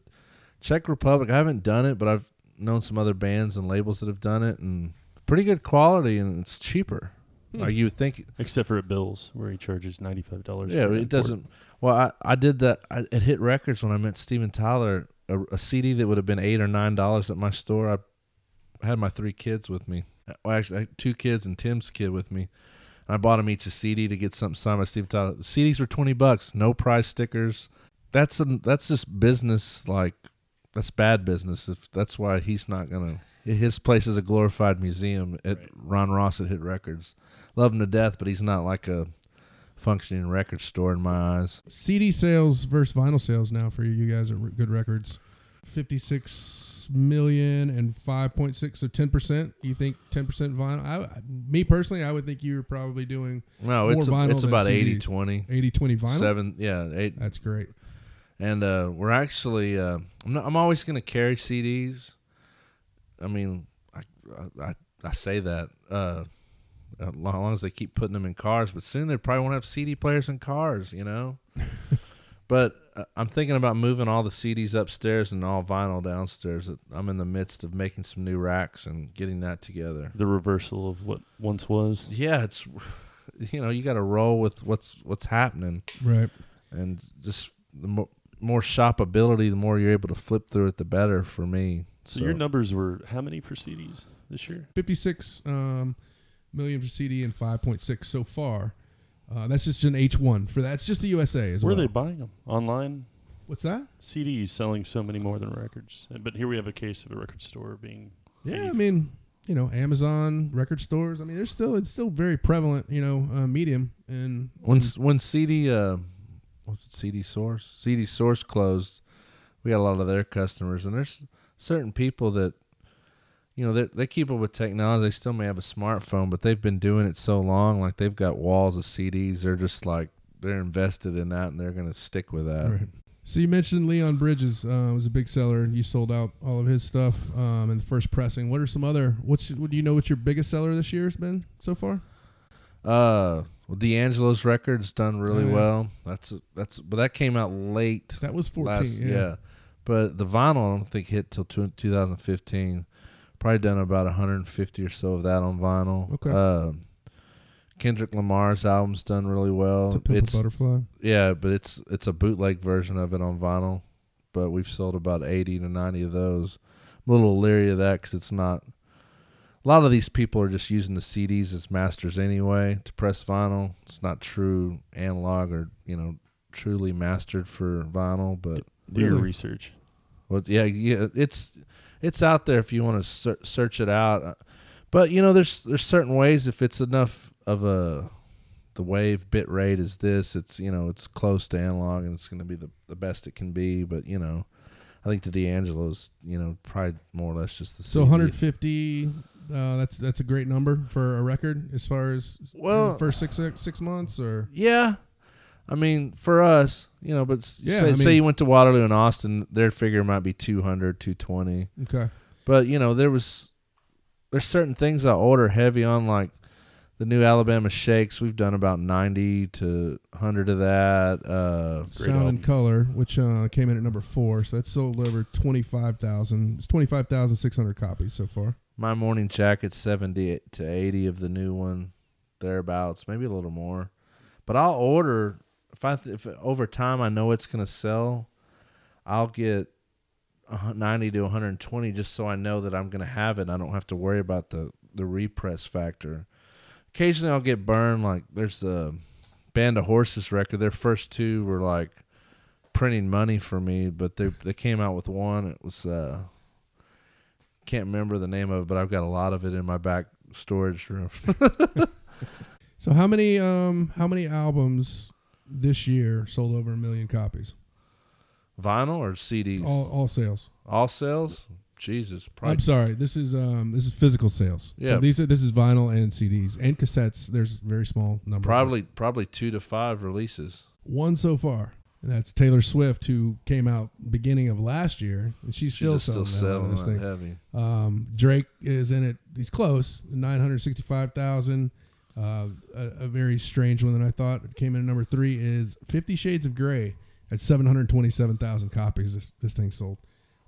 Czech Republic, I haven't done it, but I've known some other bands and labels that have done it, and pretty good quality, and it's cheaper. Hmm. Like you would think, except for at Bill's, where he charges ninety five dollars. Yeah, it doesn't. Well, I, I did that at Hit Records when I met Steven Tyler, a, a C D that would have been eight dollars or nine dollars at my store. I, I had my three kids with me. Well, actually, I had two kids and Tim's kid with me. And I bought them each a C D to get something signed by Steven Tyler. The C Ds were twenty bucks, no price stickers. That's a, that's just business, like, that's bad business. If That's why he's not going to. His place is a glorified museum at right. Ron Ross at Hit Records. Love him to death, but he's not like a... functioning record store in my eyes. C D sales versus vinyl sales now for you guys at Good Records. fifty-six six million and five point six, so ten percent. You think ten percent vinyl? I, me personally, I would think you were probably doing no, more it's, vinyl. It's about eighty twenty. eighty twenty vinyl? Seven, yeah. Eight. That's great. And uh, we're actually, uh, I'm, not, I'm always going to carry C Ds. I mean, I, I, I say that uh, as long as they keep putting them in cars, but soon they probably won't have C D players in cars, you know? But uh, I'm thinking about moving all the C Ds upstairs and all vinyl downstairs. I'm in the midst of making some new racks and getting that together. The reversal of what once was. Yeah, it's, you know, you got to roll with what's what's happening. Right. And just the mo- more shopability, the more you're able to flip through it, the better for me. So, so your numbers were how many for C Ds this year? fifty-six um, million for C D and five point six so far. Uh, that's just an H one for that. It's just the U S A as well. Where are they buying them? Online? What's that? C Ds selling so many more than records. But here we have a case of a record store being... Yeah, eighty. I mean, you know, Amazon, record stores. I mean, there's still it's still very prevalent, you know, uh, medium. And when when C D, uh, what's it, C D Source? C D Source closed. We got a lot of their customers. And there's certain people that, you know, they keep up with technology. They still may have a smartphone, but they've been doing it so long. Like, they've got walls of C Ds. They're just like, they're invested in that, and they're going to stick with that. Right. So you mentioned Leon Bridges uh, was a big seller. You sold out all of his stuff um, in the first pressing. What are some other, what's, do you know what your biggest seller this year has been so far? Uh, well, D'Angelo's record's done really oh, yeah. well. That's, a, that's, but that came out late. That was fourteen, last, yeah. yeah. But the vinyl, I don't think, hit till two thousand fifteen. Probably done about one hundred fifty or so of that on vinyl. Okay. Uh, Kendrick Lamar's album's done really well. To Pimp a Butterfly. Yeah, but it's it's a bootleg version of it on vinyl. But we've sold about eighty to ninety of those. I'm a little leery of that because it's not... A lot of these people are just using the C Ds as masters anyway to press vinyl. It's not true analog or, you know, truly mastered for vinyl. But do your really, research. Well, yeah, yeah, it's... It's out there if you want to search it out, but you know there's there's certain ways. If it's enough of a the wave bit rate is this, it's you know it's close to analog and it's going to be the, the best it can be. But you know, I think the D'Angelo's you know probably more or less just the so C D. one hundred fifty. Uh, that's that's a great number for a record as far as well the first six six months or yeah. I mean, for us, you know, but yeah, say, I mean, say you went to Waterloo and Austin, their figure might be two hundred, two twenty. Okay. But, you know, there was, there's certain things I order heavy on, like the new Alabama Shakes. We've done about ninety to one hundred of that. Uh, Sound and Color, which uh, came in at number four. So that's sold over twenty-five thousand. It's twenty-five thousand six hundred copies so far. My Morning Jacket, seventy to eighty of the new one, thereabouts, maybe a little more. But I'll order... If I th- if over time I know it's going to sell, I'll get ninety to one hundred twenty just so I know that I'm going to have it and I don't have to worry about the, the repress factor. Occasionally I'll get burned. Like there's a Band of Horses record. Their first two were like printing money for me, but they they came out with one. It was, uh, can't remember the name of it, but I've got a lot of it in my back storage room. So how many um how many albums... this year sold over a million copies? Vinyl or C Ds? All, all sales. All sales? Jesus. Probably. I'm sorry. This is um this is physical sales. Yeah. So these are this is vinyl and C Ds and cassettes. There's a very small number. Probably probably two to five releases. One so far, and that's Taylor Swift, who came out beginning of last year, and she's, she's still selling, still selling this thing. Heavy. Um, Drake is in it. He's close. Nine hundred sixty-five thousand. Uh, a, a very strange one that I thought it came in at number three is Fifty Shades of Grey at seven hundred twenty-seven thousand copies. This, this thing sold.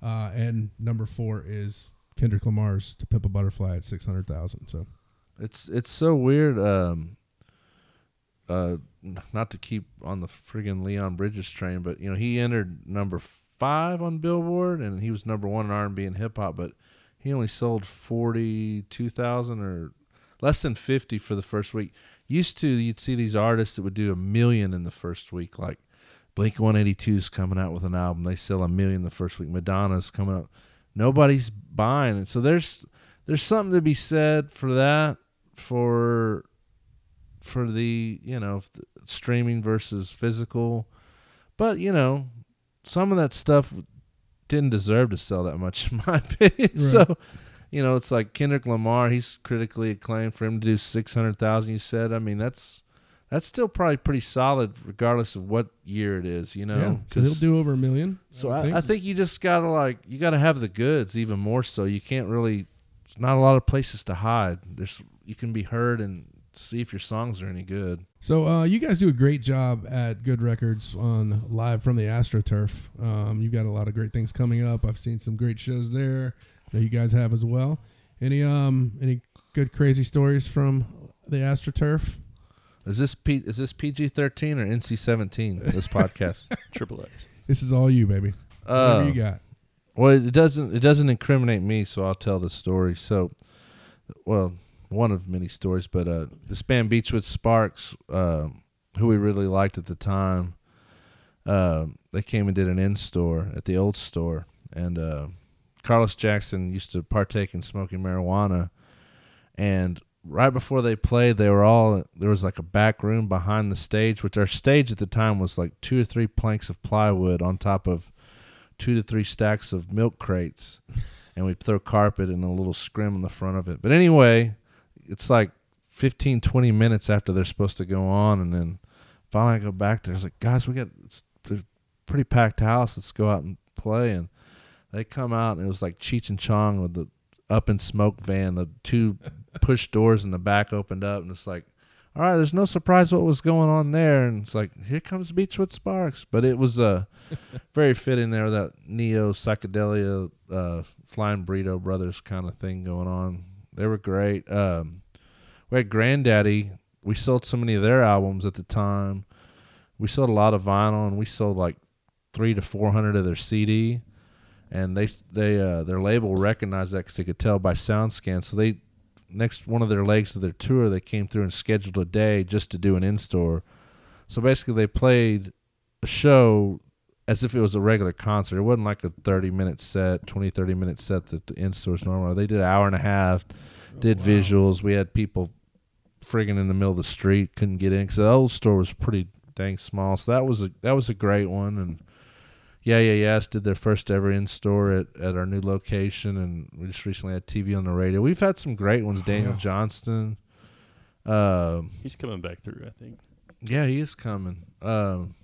Uh, and number four is Kendrick Lamar's To Pimp a Butterfly at six hundred thousand. So it's, it's so weird. Um, uh, not to keep on the friggin' Leon Bridges train, but you know, he entered number five on Billboard and he was number one in R and B and hip hop, but he only sold forty-two thousand or less than fifty for the first week. Used to, you'd see these artists that would do a million in the first week, like Blink one eighty-two's coming out with an album. They sell a million the first week. Madonna's coming out. Nobody's buying. And so there's there's something to be said for that, for for the, you know, streaming versus physical. But, you know, some of that stuff didn't deserve to sell that much, in my opinion. Right. So, you know, it's like Kendrick Lamar. He's critically acclaimed. For him to do six hundred thousand, you said. I mean, that's that's still probably pretty solid, regardless of what year it is. You know, yeah, so he'll do over a million. So I, I, think. I think you just gotta like you gotta have the goods even more so. You can't really. There's not a lot of places to hide. There's you can be heard and see if your songs are any good. So uh, you guys do a great job at Good Records on Live from the AstroTurf. Um, you've got a lot of great things coming up. I've seen some great shows there that you guys have as well. Any um any good crazy stories from the AstroTurf? Is this P- is this P G thirteen or N C seventeen? This podcast Triple X. This is all you, baby. Uh, Whatever you got. Well, it doesn't it doesn't incriminate me, so I'll tell the story. So, well. One of many stories, but uh, this band Beachwood Sparks, uh, who we really liked at the time, uh, they came and did an in-store at the old store, and uh, Carlos Jackson used to partake in smoking marijuana, and right before they played, they were all there was like a back room behind the stage, which our stage at the time was like two or three planks of plywood on top of two to three stacks of milk crates, and we'd throw carpet and a little scrim in the front of it. But anyway, it's like fifteen, twenty minutes after they're supposed to go on. And then finally I go back there. It's like, guys, we got it's a pretty packed house. Let's go out and play. And they come out, and it was like Cheech and Chong with the Up in Smoke van. The two push doors in the back opened up. And it's like, all right, there's no surprise what was going on there. And it's like, here comes Beachwood Sparks. But it was uh, very fitting there, that neo psychedelia uh, Flying Burrito Brothers kind of thing going on. They were great. Um, we had Granddaddy. We sold so many of their albums at the time. We sold a lot of vinyl, and we sold like three to four hundred of their C D. And they they uh, their label recognized that because they could tell by sound scan. So they next one of their legs of their tour, they came through and scheduled a day just to do an in store. So basically, they played a show as if it was a regular concert. It wasn't like a thirty-minute set, twenty, thirty-minute set that the in-store's normal. They did an hour and a half, did oh, wow. visuals. We had people friggin' in the middle of the street, couldn't get in, because the old store was pretty dang small. So that was a that was a great one. And yeah, yeah, yes, did their first ever in-store at, at our new location, and we just recently had T V on the radio. We've had some great ones. Daniel oh. Johnston. Um, He's coming back through, I think. Yeah, he is coming. Um,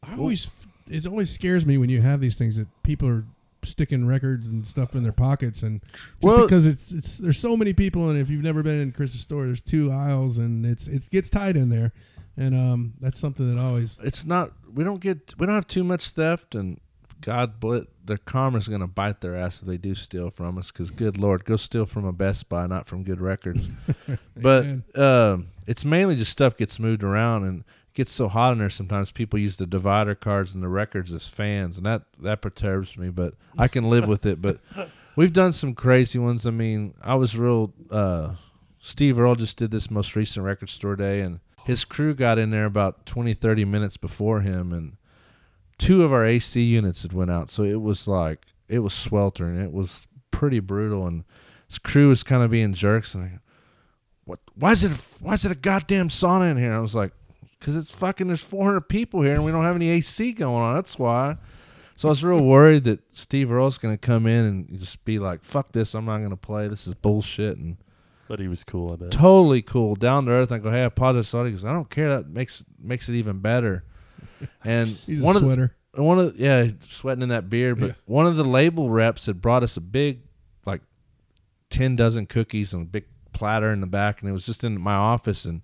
I always... F- It always scares me when you have these things that people are sticking records and stuff in their pockets, and just well, because it's it's there's so many people, and if you've never been in Chris's store, there's two aisles, and it's it gets tight in there, and um that's something that always it's not we don't get we don't have too much theft, and God bless their karma's gonna bite their ass if they do steal from us, because good Lord, go steal from a Best Buy, not from Good Records. But um, it's mainly just stuff gets moved around, and gets so hot in there sometimes people use the divider cards and the records as fans, and that that perturbs me, but I can live with it. But we've done some crazy ones. I mean, I was real uh Steve Earle just did this most recent Record Store Day, and his crew got in there about twenty, thirty minutes before him, and two of our A C units had went out, so it was like it was sweltering, it was pretty brutal, and his crew was kind of being jerks, and I, what why is it a, why is it a goddamn sauna in here? I was like, because it's fucking, there's four hundred people here, and we don't have any A C going on. That's why. So I was real worried that Steve Earle's going to come in and just be like, fuck this, I'm not going to play. This is bullshit. And but he was cool, I bet. Totally cool. Down to earth. I go, hey, I apologize. He goes, I don't care. That makes makes it even better. And he's one a of sweater. The, one of, yeah, sweating in that beard. But yeah. One of the label reps had brought us a big, like, ten dozen cookies and a big platter in the back. And it was just in my office, and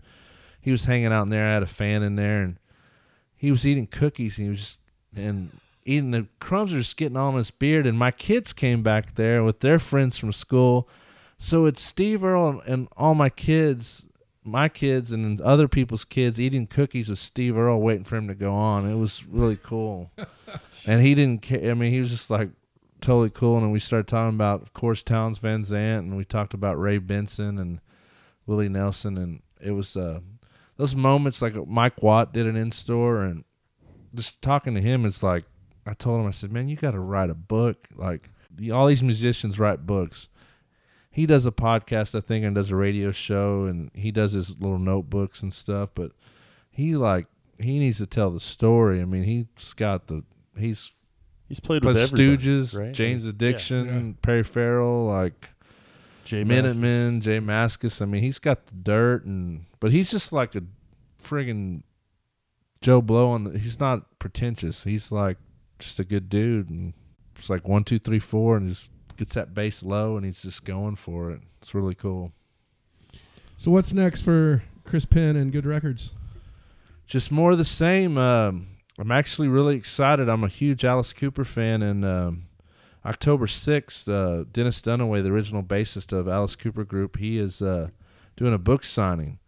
he was hanging out in there. I had a fan in there, and he was eating cookies, and he was just and eating the crumbs were just getting all in his beard. And my kids came back there with their friends from school, so it's Steve Earle and, and all my kids, my kids, and other people's kids eating cookies with Steve Earle, waiting for him to go on. It was really cool, and he didn't care. I mean, he was just like totally cool. And then we started talking about, of course, Townes Van Zandt, and we talked about Ray Benson and Willie Nelson, and it was. Uh, Those moments, like Mike Watt did an in-store, and just talking to him, it's like, I told him, I said, man, you got to write a book. Like, the, all these musicians write books. He does a podcast, I think, and does a radio show, and he does his little notebooks and stuff, but he, like, he needs to tell the story. I mean, he's got the, he's He's played with everybody. Stooges, right? Jane's Addiction, yeah. Yeah. Perry Farrell, like Jay Minutemen, Jay Mascis. I mean, he's got the dirt, and but he's just like a friggin' Joe Blow. On the, he's not pretentious. He's like just a good dude, and it's like one, two, three, four, and just gets that bass low, and he's just going for it. It's really cool. So what's next for Chris Penn and Good Records? Just more of the same. Um, I'm actually really excited. I'm a huge Alice Cooper fan, and um, October sixth, uh, Dennis Dunaway, the original bassist of Alice Cooper Group, he is uh, doing a book signing.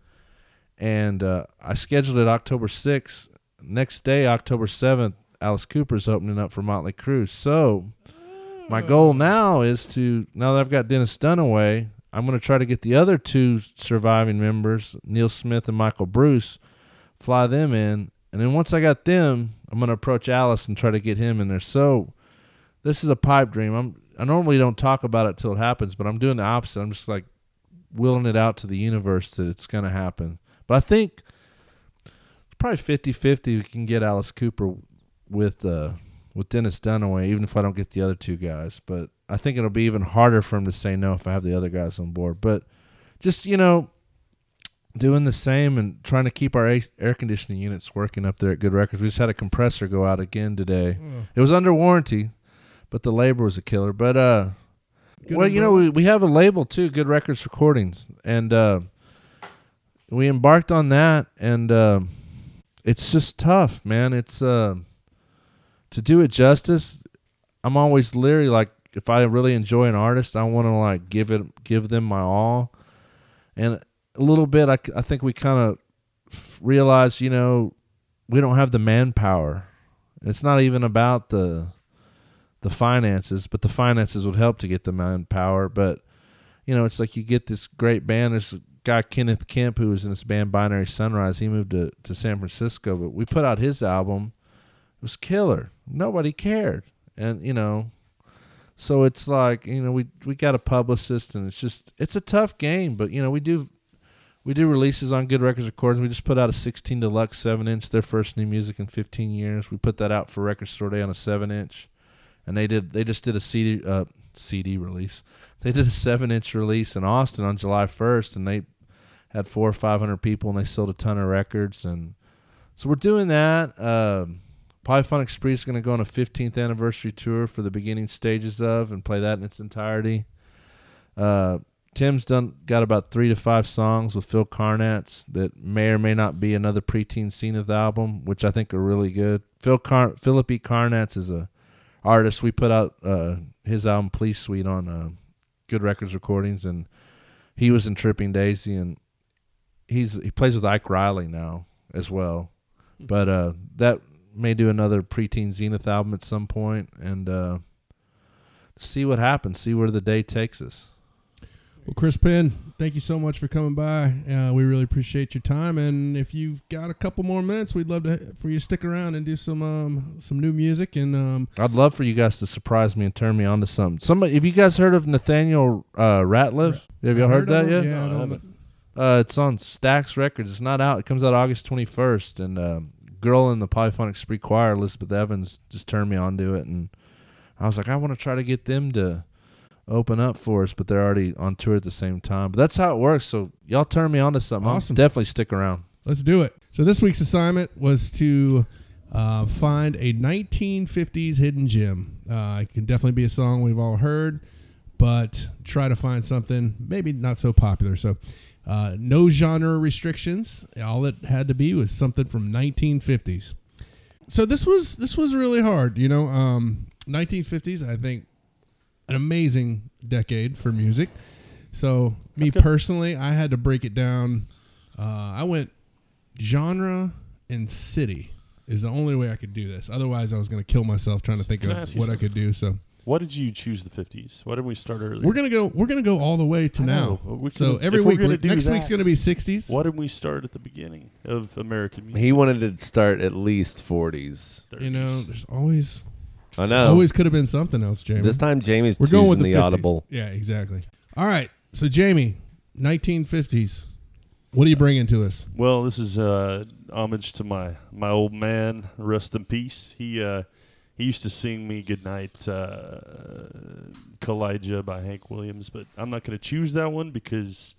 And uh, I scheduled it October sixth. Next day, October seventh, Alice Cooper's opening up for Motley Crue. So my goal now is to, now that I've got Dennis Dunaway, I'm going to try to get the other two surviving members, Neil Smith and Michael Bruce, fly them in. And then once I got them, I'm going to approach Alice and try to get him in there. So this is a pipe dream. I'm, I normally don't talk about it till it happens, but I'm doing the opposite. I'm just like willing it out to the universe that it's going to happen. But I think it's probably fifty-fifty we can get Alice Cooper with uh, with Dennis Dunaway, even if I don't get the other two guys. But I think it'll be even harder for him to say no if I have the other guys on board. But just, you know, doing the same and trying to keep our air conditioning units working up there at Good Records. We just had a compressor go out again today. Mm. It was under warranty, but the labor was a killer. But, uh, Good well, you know, we, we have a label, too, Good Records Recordings. And uh, we embarked on that, and uh, it's just tough, man. It's uh, to do it justice, I'm always leery. Like, if I really enjoy an artist, I want to, like, give it, give them my all. And a little bit, I, I think we kind of f- realize, you know, we don't have the manpower. It's not even about the the finances, but the finances would help to get the manpower. But, you know, it's like you get this great band. There's a guy, Kenneth Kemp, who was in this band Binary Sunrise. He moved to, to San Francisco, but we put out his album. It was killer. Nobody cared. And, you know, so it's like, you know, we, we got a publicist, and it's just, it's a tough game. But, you know, we do... We do releases on Good Records Recordings. We just put out a sixteen Deluxe seven inch, their first new music in fifteen years. We put that out for Record Store Day on a seven inch. And they did. They just did a C D uh, C D release. They did a seven inch release in Austin on July first, and they had four or five hundred people, and they sold a ton of records. And so we're doing that. Um, Polyphonic Spree is going to go on a fifteenth anniversary tour for the beginning stages of and play that in its entirety. Uh Tim's done got about three to five songs with Phil Karnatz that may or may not be another Preteen Zenith album, which I think are really good. Phil Car- Philip E. Karnatz is a artist. We put out uh, his album Police Suite on uh, Good Records Recordings, and he was in Tripping Daisy, and he's he plays with Ike Riley now as well. But uh, that may do another Preteen Zenith album at some point, and uh, see what happens, see where the day takes us. Well, Chris Penn, thank you so much for coming by. Uh, we really appreciate your time, and if you've got a couple more minutes, we'd love to for you to stick around and do some um, some new music. And um, I'd love for you guys to surprise me and turn me on to something. Somebody, have you guys heard of Nathaniel uh, Ratliff? Have y'all heard, heard that yet? Yeah, no, I haven't. Uh, it's on Stax Records. It's not out. It comes out August twenty-first. And uh, girl in the Polyphonic Spree Choir, Elizabeth Evans, just turned me on to it, and I was like, I want to try to get them to open up for us, but they're already on tour at the same time. But that's how it works. So y'all turn me on to something. Awesome. I'll definitely stick around. Let's do it. So this week's assignment was to uh, find a nineteen fifties hidden gem. Uh, it can definitely be a song we've all heard, but try to find something maybe not so popular. So uh, no genre restrictions. All it had to be was something from nineteen fifties. So this was this was really hard. You know, um, nineteen fifties, I think, an amazing decade for music. So me okay. personally, I had to break it down. Uh, I went genre and city is the only way I could do this. Otherwise I was going to kill myself trying to think Can of I what I could do. So what did you choose the fifties? Why didn't we start earlier? We're going to go, we're going to go all the way to I now. Can, so every week, we're we're, do next that, week's going to be sixties. Why didn't we start at the beginning of American music? He wanted to start at least forties. thirties. You know, there's always... I know. Always could have been something else, Jamie. This time, Jamie's We're choosing going with the, the audible. Yeah, exactly. All right. So, Jamie, nineteen fifties. What are you bringing to us? Well, this is uh, homage to my, my old man. Rest in peace. He uh, He used to sing me Goodnight, uh, Kalijah by Hank Williams, but I'm not going to choose that one because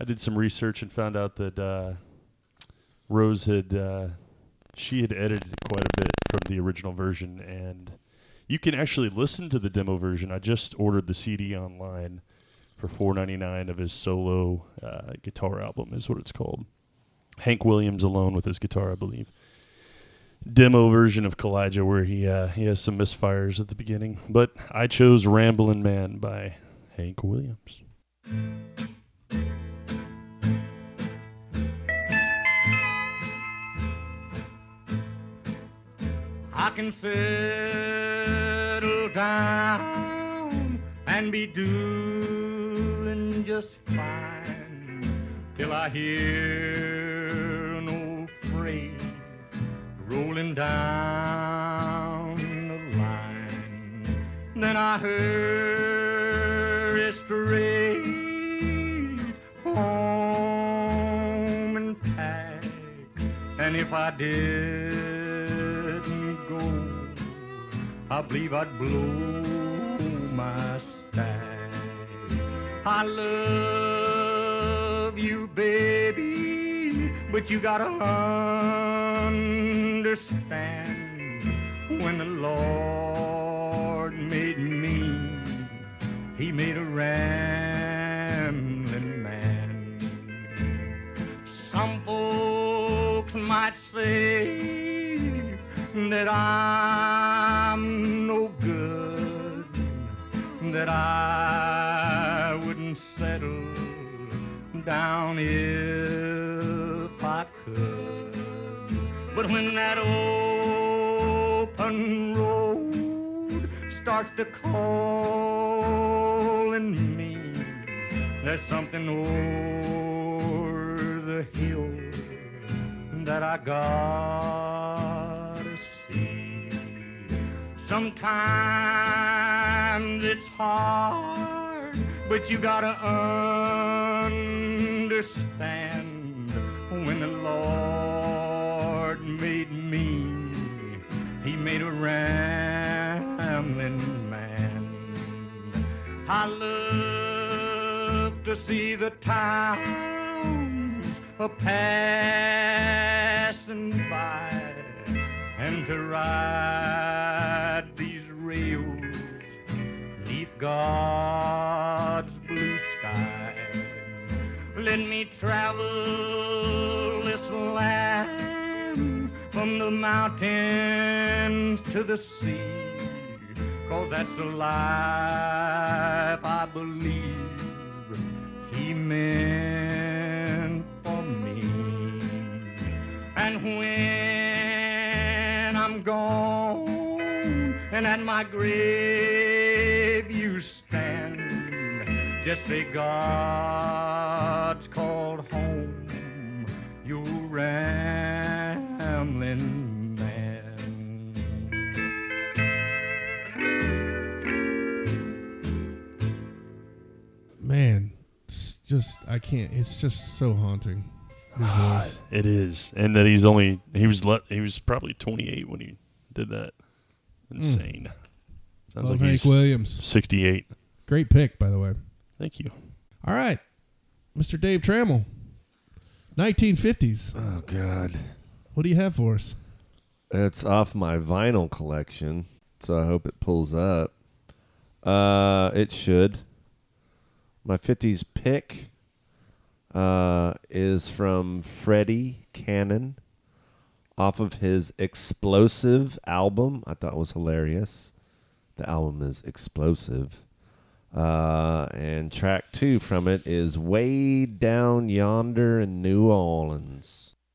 I did some research and found out that uh, Rose had, uh, she had edited quite a bit from the original version, and you can actually listen to the demo version. I just ordered the C D online for four ninety-nine of his solo uh, guitar album is what it's called. Hank Williams alone with his guitar, I believe. Demo version of Kalijah where he uh, he has some misfires at the beginning. But I chose Ramblin' Man by Hank Williams. I can settle down and be doing just fine till I hear an old freight rolling down the line. Then I hurry straight home and pack, and if I did I believe I'd blow my stack. I love you, baby, but you gotta understand, when the Lord made me, he made a rambling man. Some folks might say that I'm no good, that I wouldn't settle down if I could. But when that open road starts to call in me, there's something over the hill that I got. Sometimes it's hard, but you gotta understand, when the Lord made me, he made a rambling man. I love to see the towns a passing by, and to ride these rails 'neath God's blue sky. Let me travel this land from the mountains to the sea, 'cause that's the life I believe he meant for me. And when gone, and at my grave you stand, just say God's called home, you rambling man. Man, it's just, I can't, it's just so haunting. It is, and that he's only he was le- he was probably twenty-eight when he did that. Insane. Mm. Sounds Love like Hank he's Williams. sixty-eight. Great pick, by the way. Thank you. All right, Mister Dave Trammell, nineteen fifties. Oh God, what do you have for us? It's off my vinyl collection, so I hope it pulls up. Uh, it should. My fifties pick. Uh, is from Freddie Cannon off of his Explosive album. I thought it was hilarious. The album is Explosive. Uh, and track two from it is Way Down Yonder in New Orleans.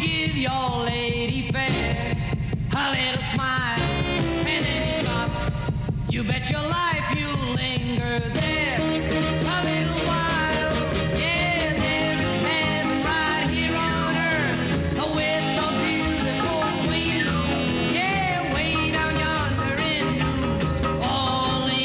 Give your lady fair a little You bet your life you'll linger there a little while. Yeah, there's heaven right here on earth with those beautiful queens. Yeah, way down yonder in New Orleans.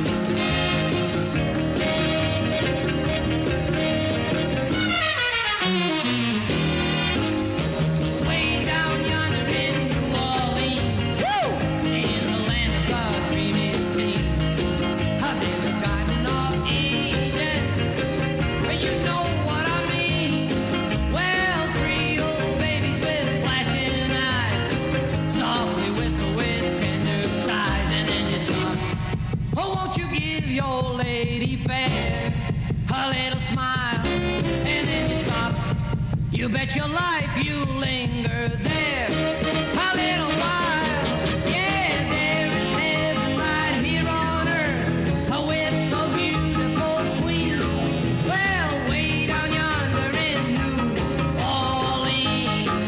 Fair, a little smile, and then you stop. You bet your life you linger there a little while. Yeah, there is heaven right here on earth with those beautiful queens. Well, way down yonder in New Orleans.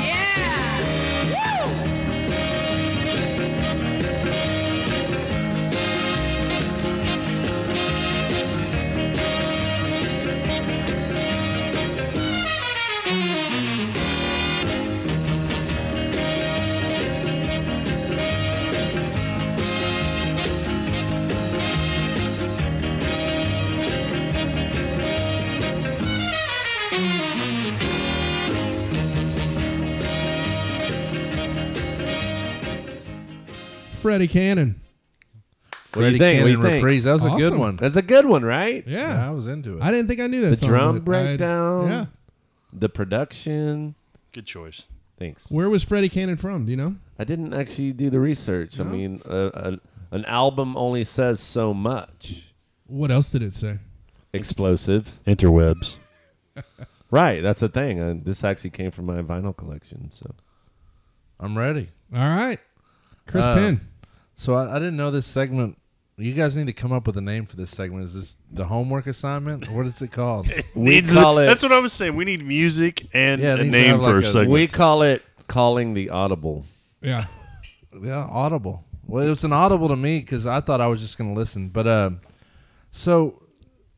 Yeah! Woo! Freddie Cannon. Freddie Cannon in reprise. That was awesome. A good one. That's a good one, right? Yeah. yeah. I was into it. I didn't think I knew that the song. The drum breakdown. Yeah. The production. Good choice. Thanks. Where was Freddie Cannon from? Do you know? I didn't actually do the research. No. I mean, uh, a, an album only says so much. What else did it say? Explosive. Interwebs. Right. That's the thing. Uh, this actually came from my vinyl collection. So I'm ready. All right. Chris uh, Penn. So I, I didn't know this segment. You guys need to come up with a name for this segment. Is this the homework assignment? What is it called? it we call a, it. That's what I was saying. We need music and yeah, a name for like a segment. We call it calling the audible. Yeah, yeah, audible. Well, it was an audible to me because I thought I was just going to listen. But uh, so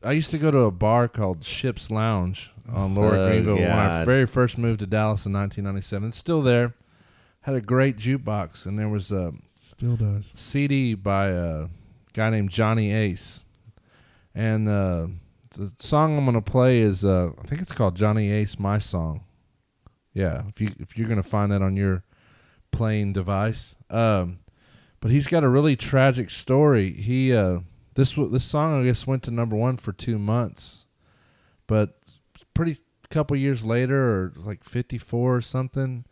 I used to go to a bar called Ship's Lounge on Lower uh, Greenville yeah. when I very first moved to Dallas in nineteen ninety-seven. It's still there. Had a great jukebox, and there was a still does C D by a guy named Johnny Ace, and uh, the song I'm gonna play is uh, I think it's called Johnny Ace, My Song. Yeah, if you if you're gonna find that on your playing device, um, but he's got a really tragic story. He uh, this this song I guess went to number one for two months, but pretty couple years later, or like fifty-four or something.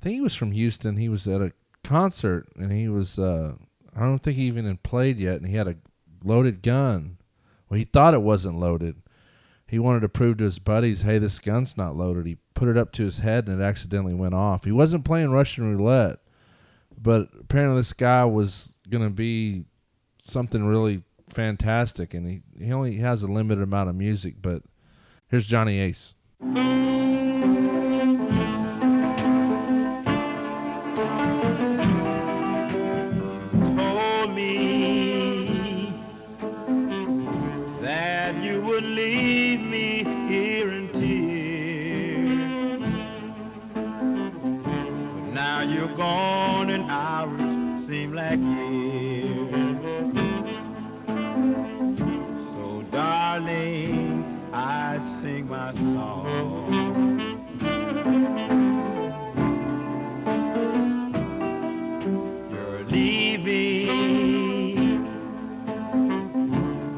I think he was from Houston. He was at a concert, and he was, uh, I don't think he even had played yet, and he had a loaded gun. Well, he thought it wasn't loaded. He wanted to prove to his buddies, hey, this gun's not loaded. He put it up to his head, and it accidentally went off. He wasn't playing Russian roulette, but apparently this guy was going to be something really fantastic, and he, he only has a limited amount of music, but here's Johnny Ace. Gone in hours seem like years. So darling, I sing my song. You're leaving,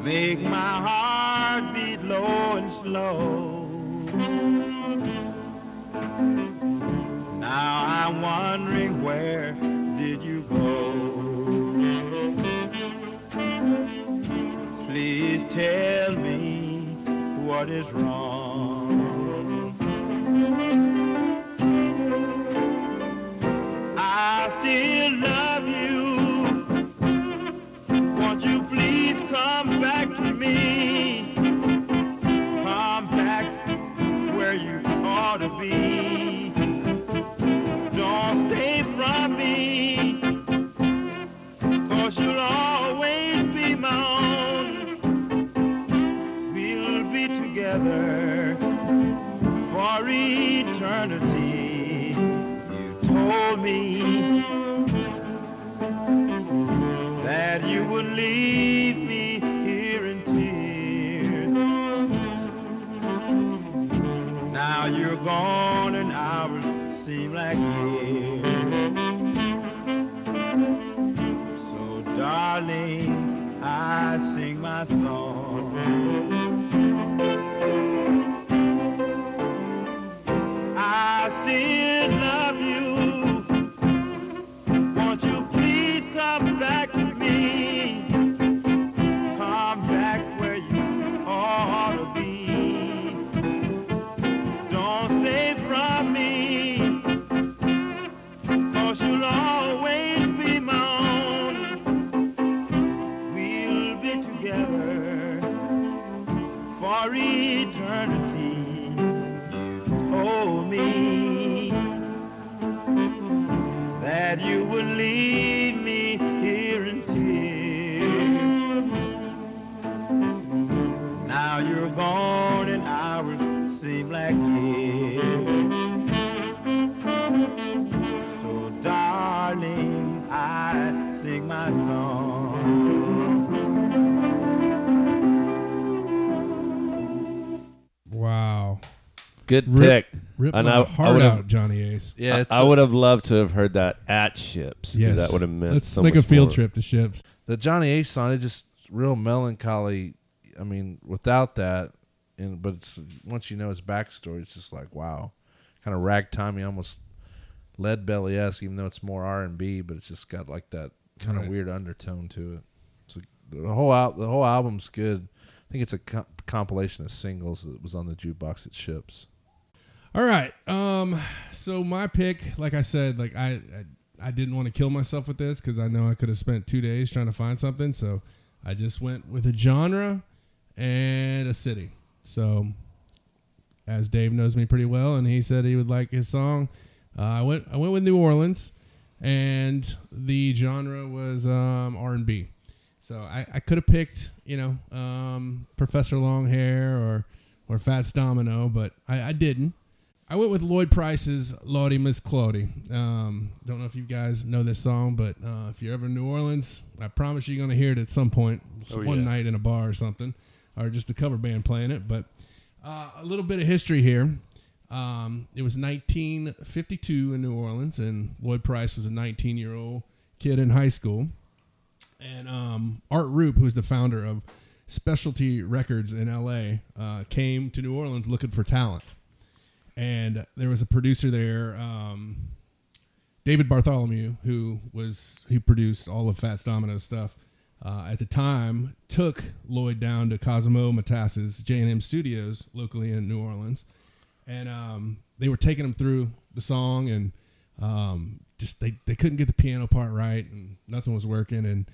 make my heart beat low and slow. Now I'm wondering where did you go? Please tell me what is wrong. I still love you. Won't you please come back to me? Come back. ought to be. Don't stay from me, 'cause you'll always be mine. We'll be together for eternity, you told me that you would leave me here in tears. Now you're gone and hours seem like years. So darling, I sing my song. I still love you. Won't you please come back to me? Come back where you ought to be. Don't stay from me, 'cause you'll always be mine. We'll be together for eternity. Me, that you would leave me here in tears. Now you're gone and hours seem like years. So darling, I sing my song. Wow. Good pick. Rip, rip and my I, heart I out, Johnny Ace. Yeah, I, I would have loved to have heard that at Ships. Yes, that would have meant Let's so much more. Let's make a field trip to Ships. The Johnny Ace song, it just real melancholy. I mean, without that, and but it's, once you know his backstory, it's just like wow, kind of ragtimey, almost Leadbelly-esque, even though it's more R and B. But it's just got like that kind of right. weird undertone to it. So the whole al- the whole album's good. I think it's a co- compilation of singles that was on the jukebox at Ships. All right, um, so my pick, like I said, like I, I, I didn't want to kill myself with this because I know I could have spent two days trying to find something, so I just went with a genre and a city. So, as Dave knows me pretty well, and he said he would like his song, uh, I went, I went with New Orleans, and the genre was um, R and B. So I, I could have picked, you know, um, Professor Longhair or, or Fats Domino, but I, I didn't. I went with Lloyd Price's Lordy Miss Claudie. Um, don't know if you guys know this song, but uh, if you're ever in New Orleans, I promise you're going to hear it at some point, oh, one yeah. night in a bar or something, or just the cover band playing it. But uh, a little bit of history here. Um, it was nineteen fifty-two in New Orleans, and Lloyd Price was a nineteen-year-old kid in high school. And um, Art Roop, who's the founder of Specialty Records in L A, uh, came to New Orleans looking for talent. And there was a producer there, um, David Bartholomew, who was who produced all of Fats Domino's stuff uh, at the time. Took Lloyd down to Cosimo Matas's J and M Studios locally in New Orleans, and um, they were taking him through the song, and um, just they they couldn't get the piano part right, and nothing was working. And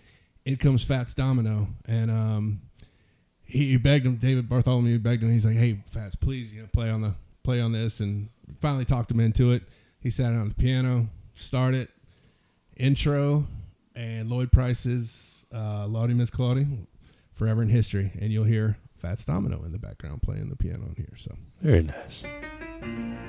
in comes Fats Domino, and um, he begged him. David Bartholomew begged him. He's like, "Hey, Fats, please, you know, play on the." play on this," and finally talked him into it. He sat down on the piano, started intro, and Lloyd Price's uh, Lordy Miss Claudie, forever in history, and you'll hear Fats Domino in the background playing the piano in here. So very nice. Everybody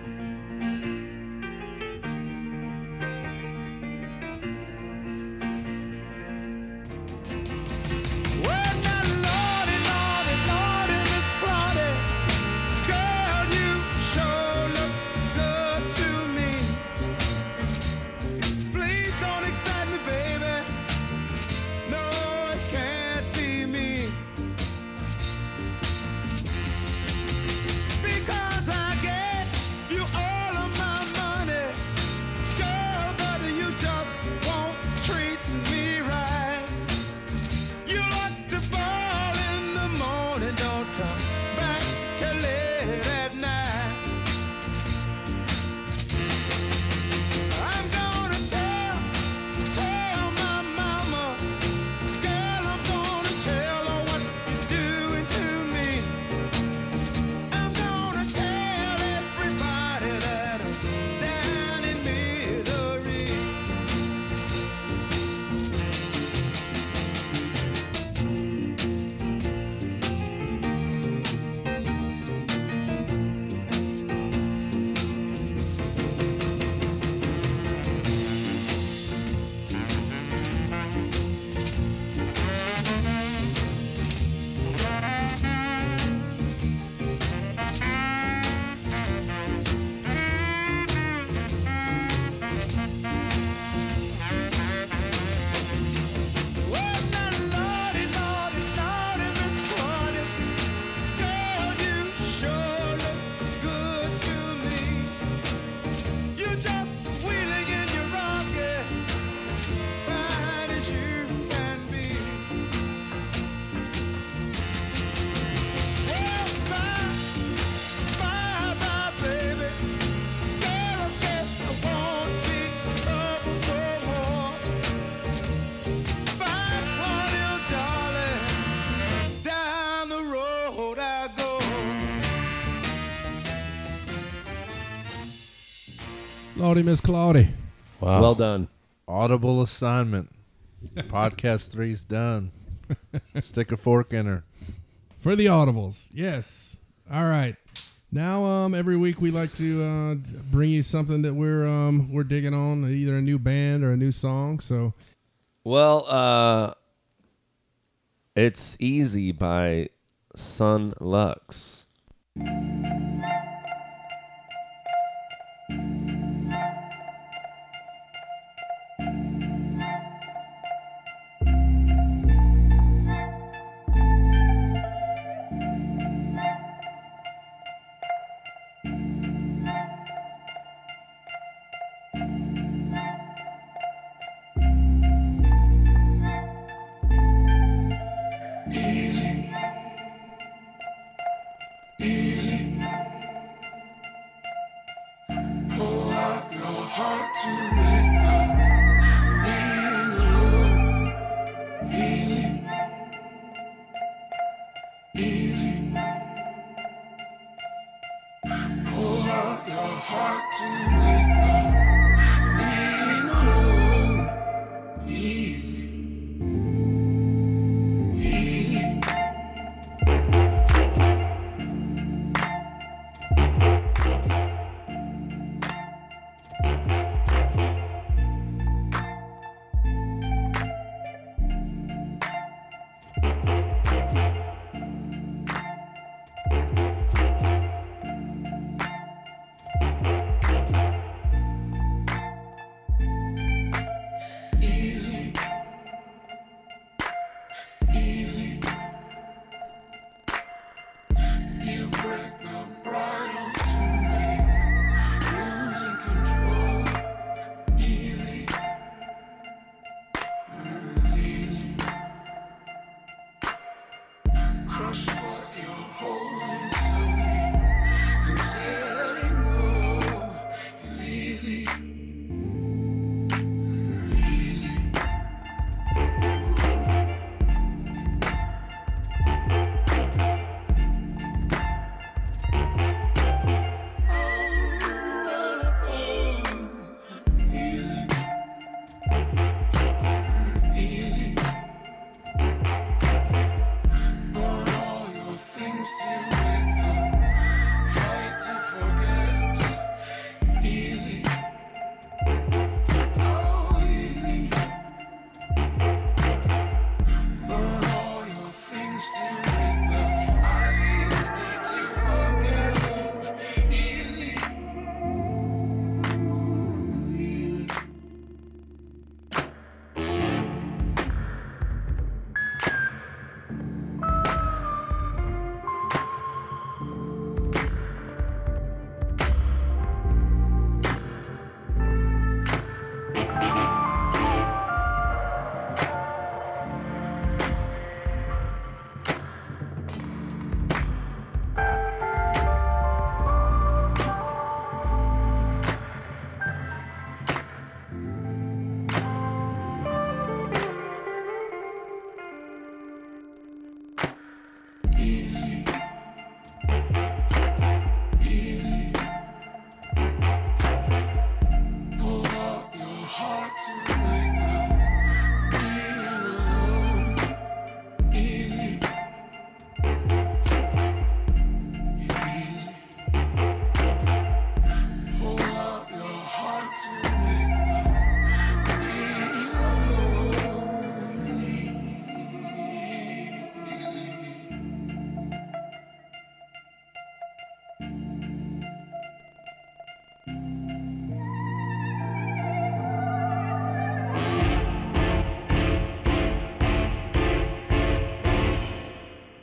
Lordy Miss Claudy. Wow. Well done. Audible assignment. Podcast three's done. Stick a fork in her. For the audibles. Yes. All right. Now, um, every week we like to uh, bring you something that we're um, we're digging on, either a new band or a new song. So, well, uh, it's Easy by Sun Lux.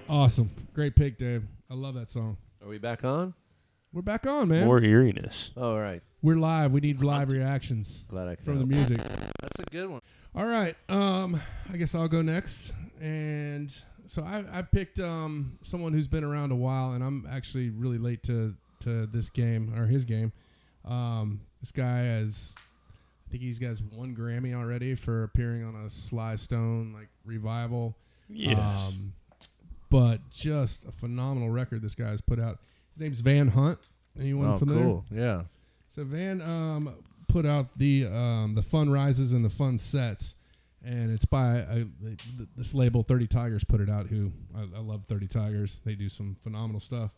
Awesome. Great pick, Dave. I love that song. Are we back on? We're back on, man. More eeriness. Oh, all right. We're live. We need live reactions Glad I from help. The music. That's a good one. All right. Um, I guess I'll go next. And so I, I picked um someone who's been around a while, and I'm actually really late to, to this game, or his game. Um, This guy has, I think he's got one Grammy already for appearing on a Sly Stone like revival. Yes. Um, But just a phenomenal record this guy's put out. His name's Van Hunt. Anyone oh, familiar? Oh, cool. Yeah. So Van um, put out the um, the Fun Rises and the Fun Sets, and it's by a, this label thirty Tigers put it out. Who I, I love thirty Tigers. They do some phenomenal stuff.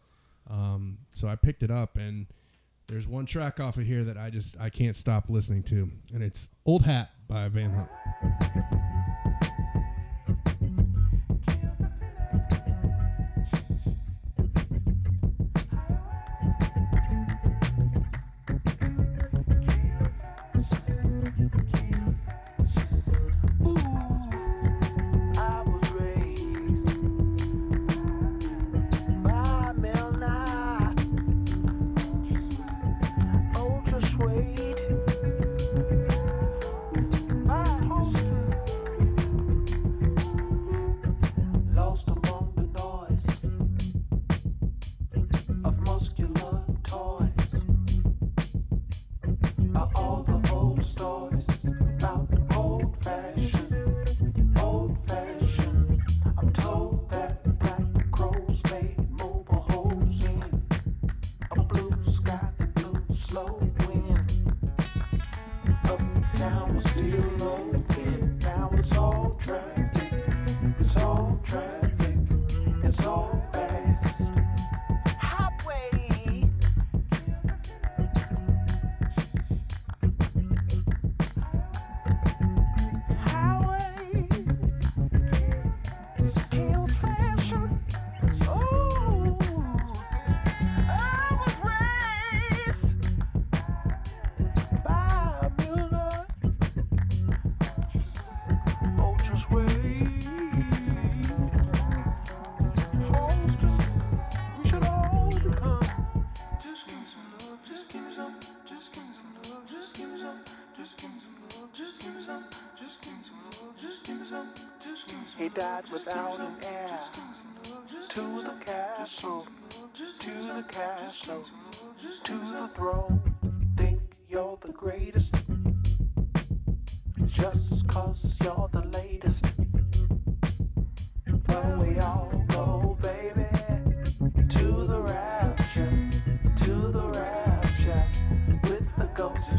Um, so I picked it up, and there's one track off of here that I just I can't stop listening to, and it's Old Hat by Van Hunt. Without an heir, to the castle, to the castle, to the throne. Think you're the greatest, just cause you're the latest. But we all go, baby, to the rapture, to the rapture, with the ghosts.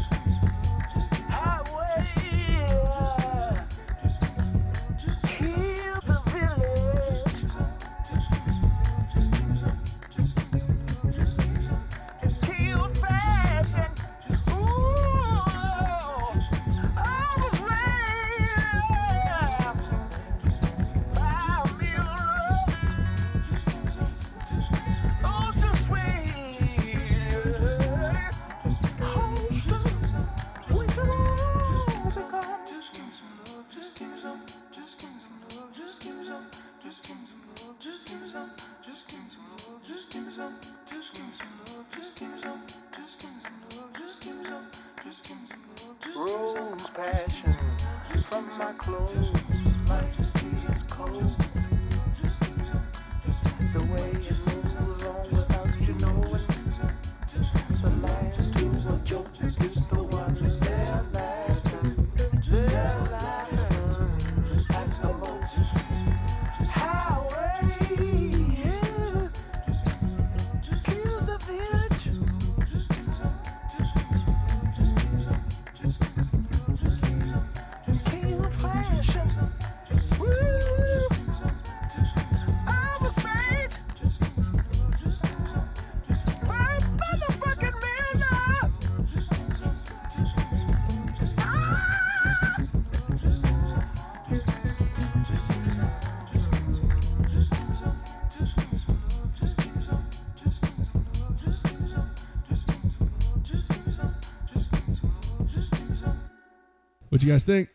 What you guys think?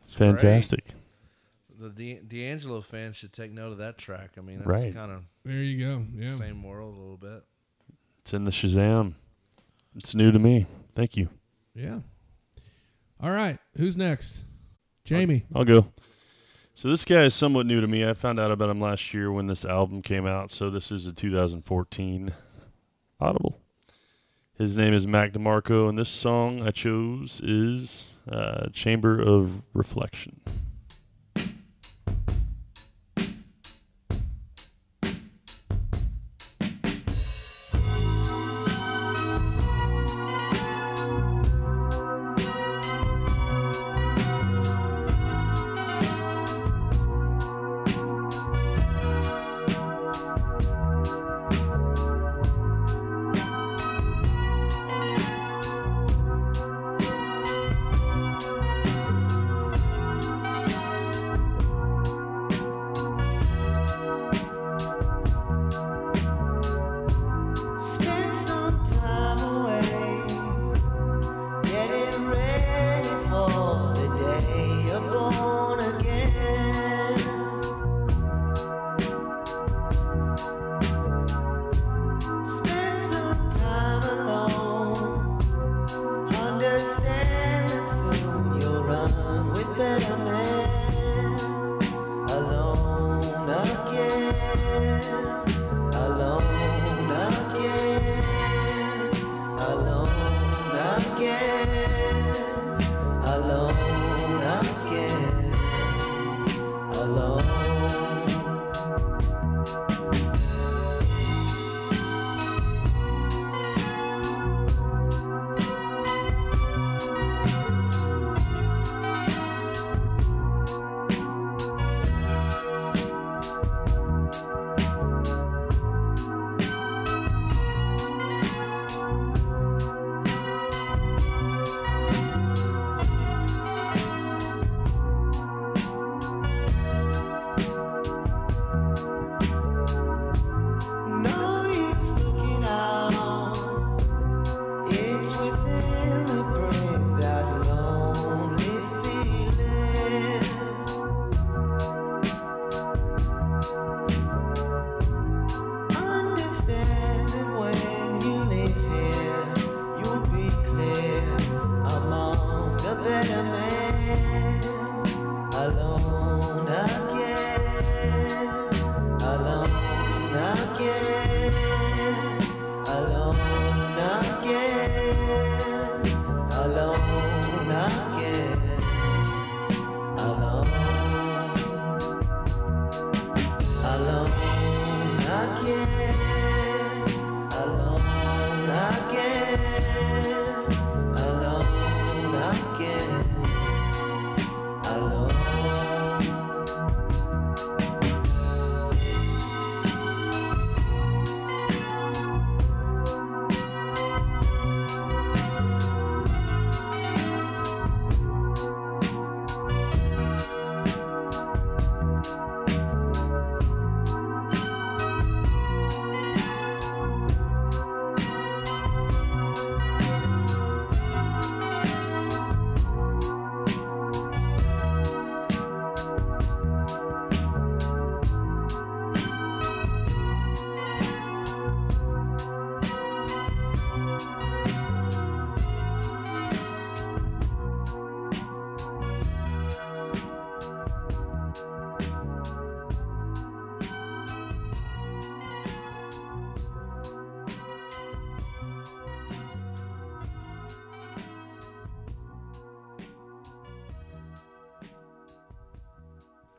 It's fantastic. Great. The D'Angelo fans should take note of that track. I mean, that's right. Kind of there you go. Yeah, same world a little bit. It's in the Shazam. It's new to me. Thank you. Yeah. All right. Who's next? Jamie. I'll, I'll go. So this guy is somewhat new to me. I found out about him last year when this album came out. So this is a two thousand fourteen Audible. His name is Mac DeMarco, and this song I chose is uh, Chamber of Reflection.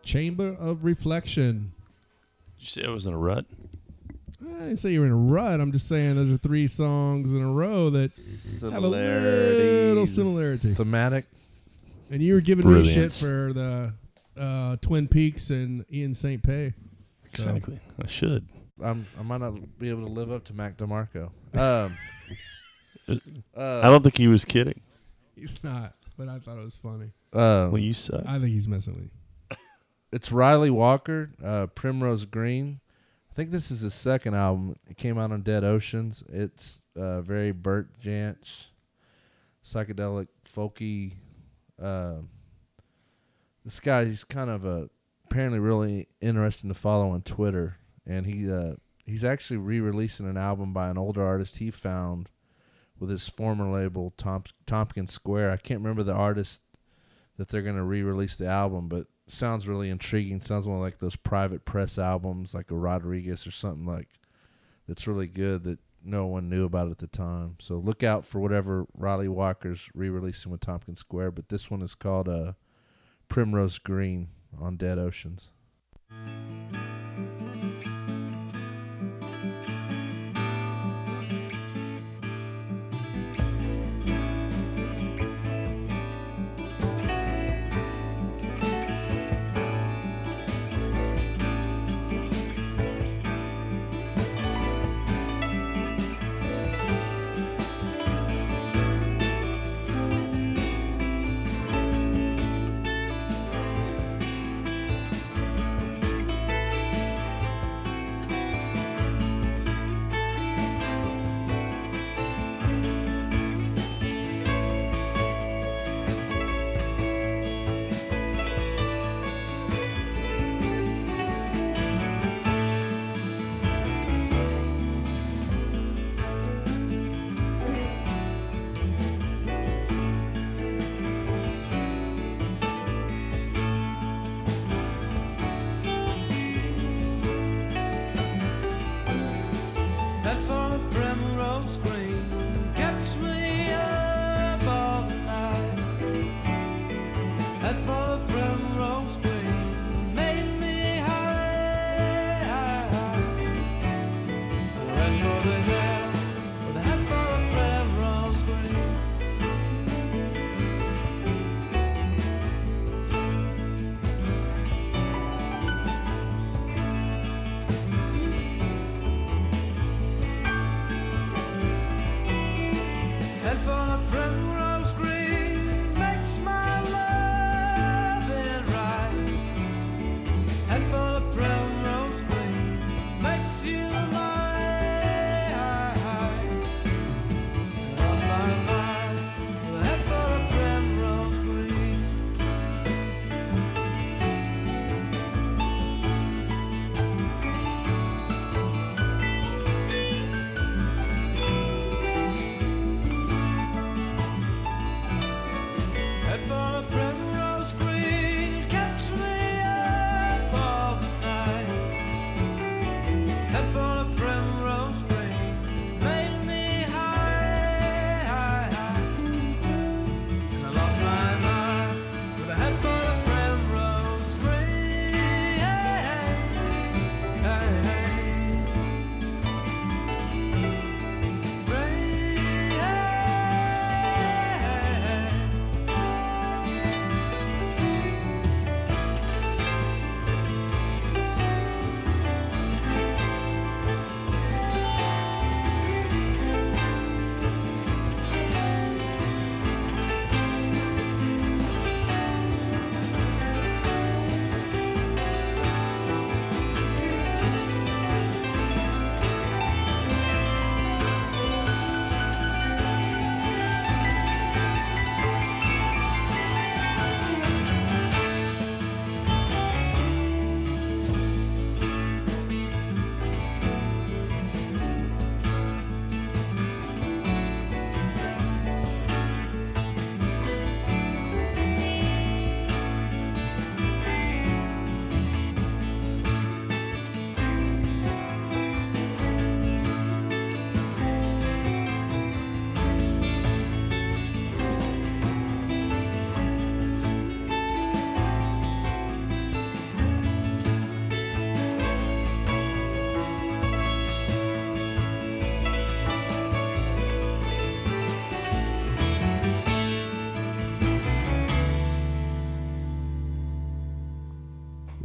Chamber of Reflection. Did you say I was in a rut? I didn't say you were in a rut. I'm just saying those are three songs in a row that have a little similarity. Thematic. And you were giving Brilliant. me shit for the uh, Twin Peaks and Ian Saint Pei. Exactly. So. I should. I'm, I might not be able to live up to Mac DeMarco. Um, uh, I don't think he was kidding. He's not, but I thought it was funny. Um, well, you suck. I think he's messing with you. It's Riley Walker, uh, Primrose Green. I think this is his second album. It came out on Dead Oceans. It's uh, very Bert Jansch, psychedelic, folky. Uh, this guy, he's kind of a apparently really interesting to follow on Twitter. And he uh, he's actually re-releasing an album by an older artist he found with his former label, Tomp- Tompkins Square. I can't remember the artist that they're going to re-release the album, but sounds really intriguing. Sounds more like those private press albums, like a Rodriguez or something like that's really good that no one knew about at the time. So look out for whatever Riley Walker's re-releasing with Tompkins Square, but this one is called uh, Primrose Green on Dead Oceans.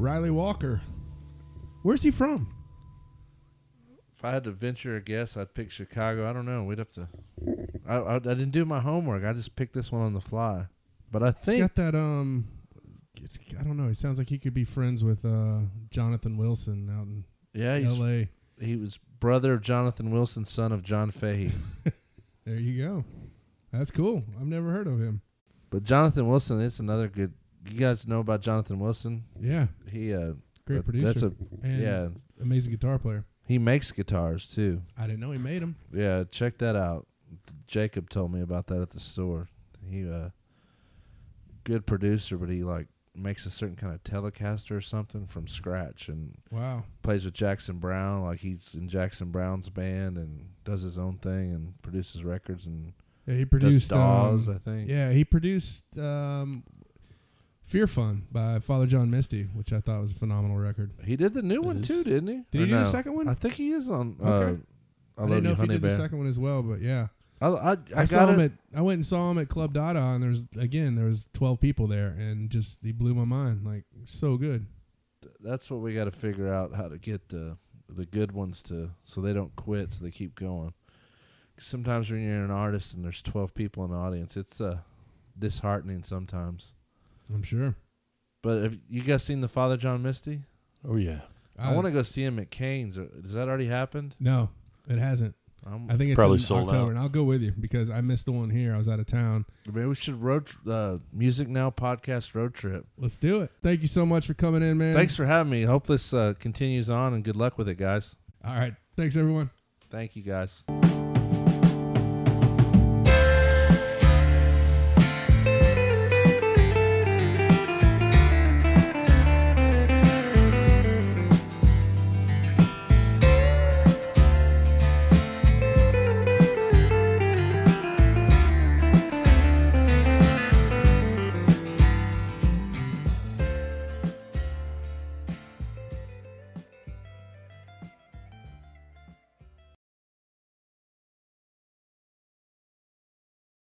Riley Walker. Where's he from? If I had to venture a guess, I'd pick Chicago. I don't know. We'd have to. I I, I didn't do my homework. I just picked this one on the fly. But I think. He's got that, um, it's, I don't know. It sounds like he could be friends with uh, Jonathan Wilson out in yeah, L A. He was brother of Jonathan Wilson, son of John Fahey. There you go. That's cool. I've never heard of him. But Jonathan Wilson is another good. You guys know about Jonathan Wilson? Yeah. He uh, great uh, producer. That's a and yeah amazing guitar player. He makes guitars, too. I didn't know he made them. Yeah, check that out. Jacob told me about that at the store. He uh good producer, but he, like, makes a certain kind of Telecaster or something from scratch. And wow. Plays with Jackson Brown. Like, he's in Jackson Brown's band and does his own thing and produces records. And yeah, he produced Dawes, um, I think. Yeah, he produced um, Fear Fun by Father John Misty, which I thought was a phenomenal record. He did the new it one is. too, didn't he? Did or he do no? the second one? I think he is on. Uh, okay. I, I didn't know if he did Bear. the second one as well, but yeah. I I, I, I saw him at I went and saw him at Club Dada, and there's again there was twelve people there, and just he blew my mind. Like, so good. Th- that's what we got to figure out, how to get the the good ones to so they don't quit, so they keep going. Sometimes when you're an artist and there's twelve people in the audience, it's uh, disheartening sometimes. I'm sure. But have you guys seen the Father John Misty? Oh, yeah. I, I want to go see him at Canes. Has that already happened? No, it hasn't. I'm I think it's probably in sold October, out. And I'll go with you because I missed the one here. I was out of town. Maybe we should road tr- uh, Music Now podcast road trip. Let's do it. Thank you so much for coming in, man. Thanks for having me. I hope this uh, continues on, and good luck with it, guys. All right. Thanks, everyone. Thank you, guys.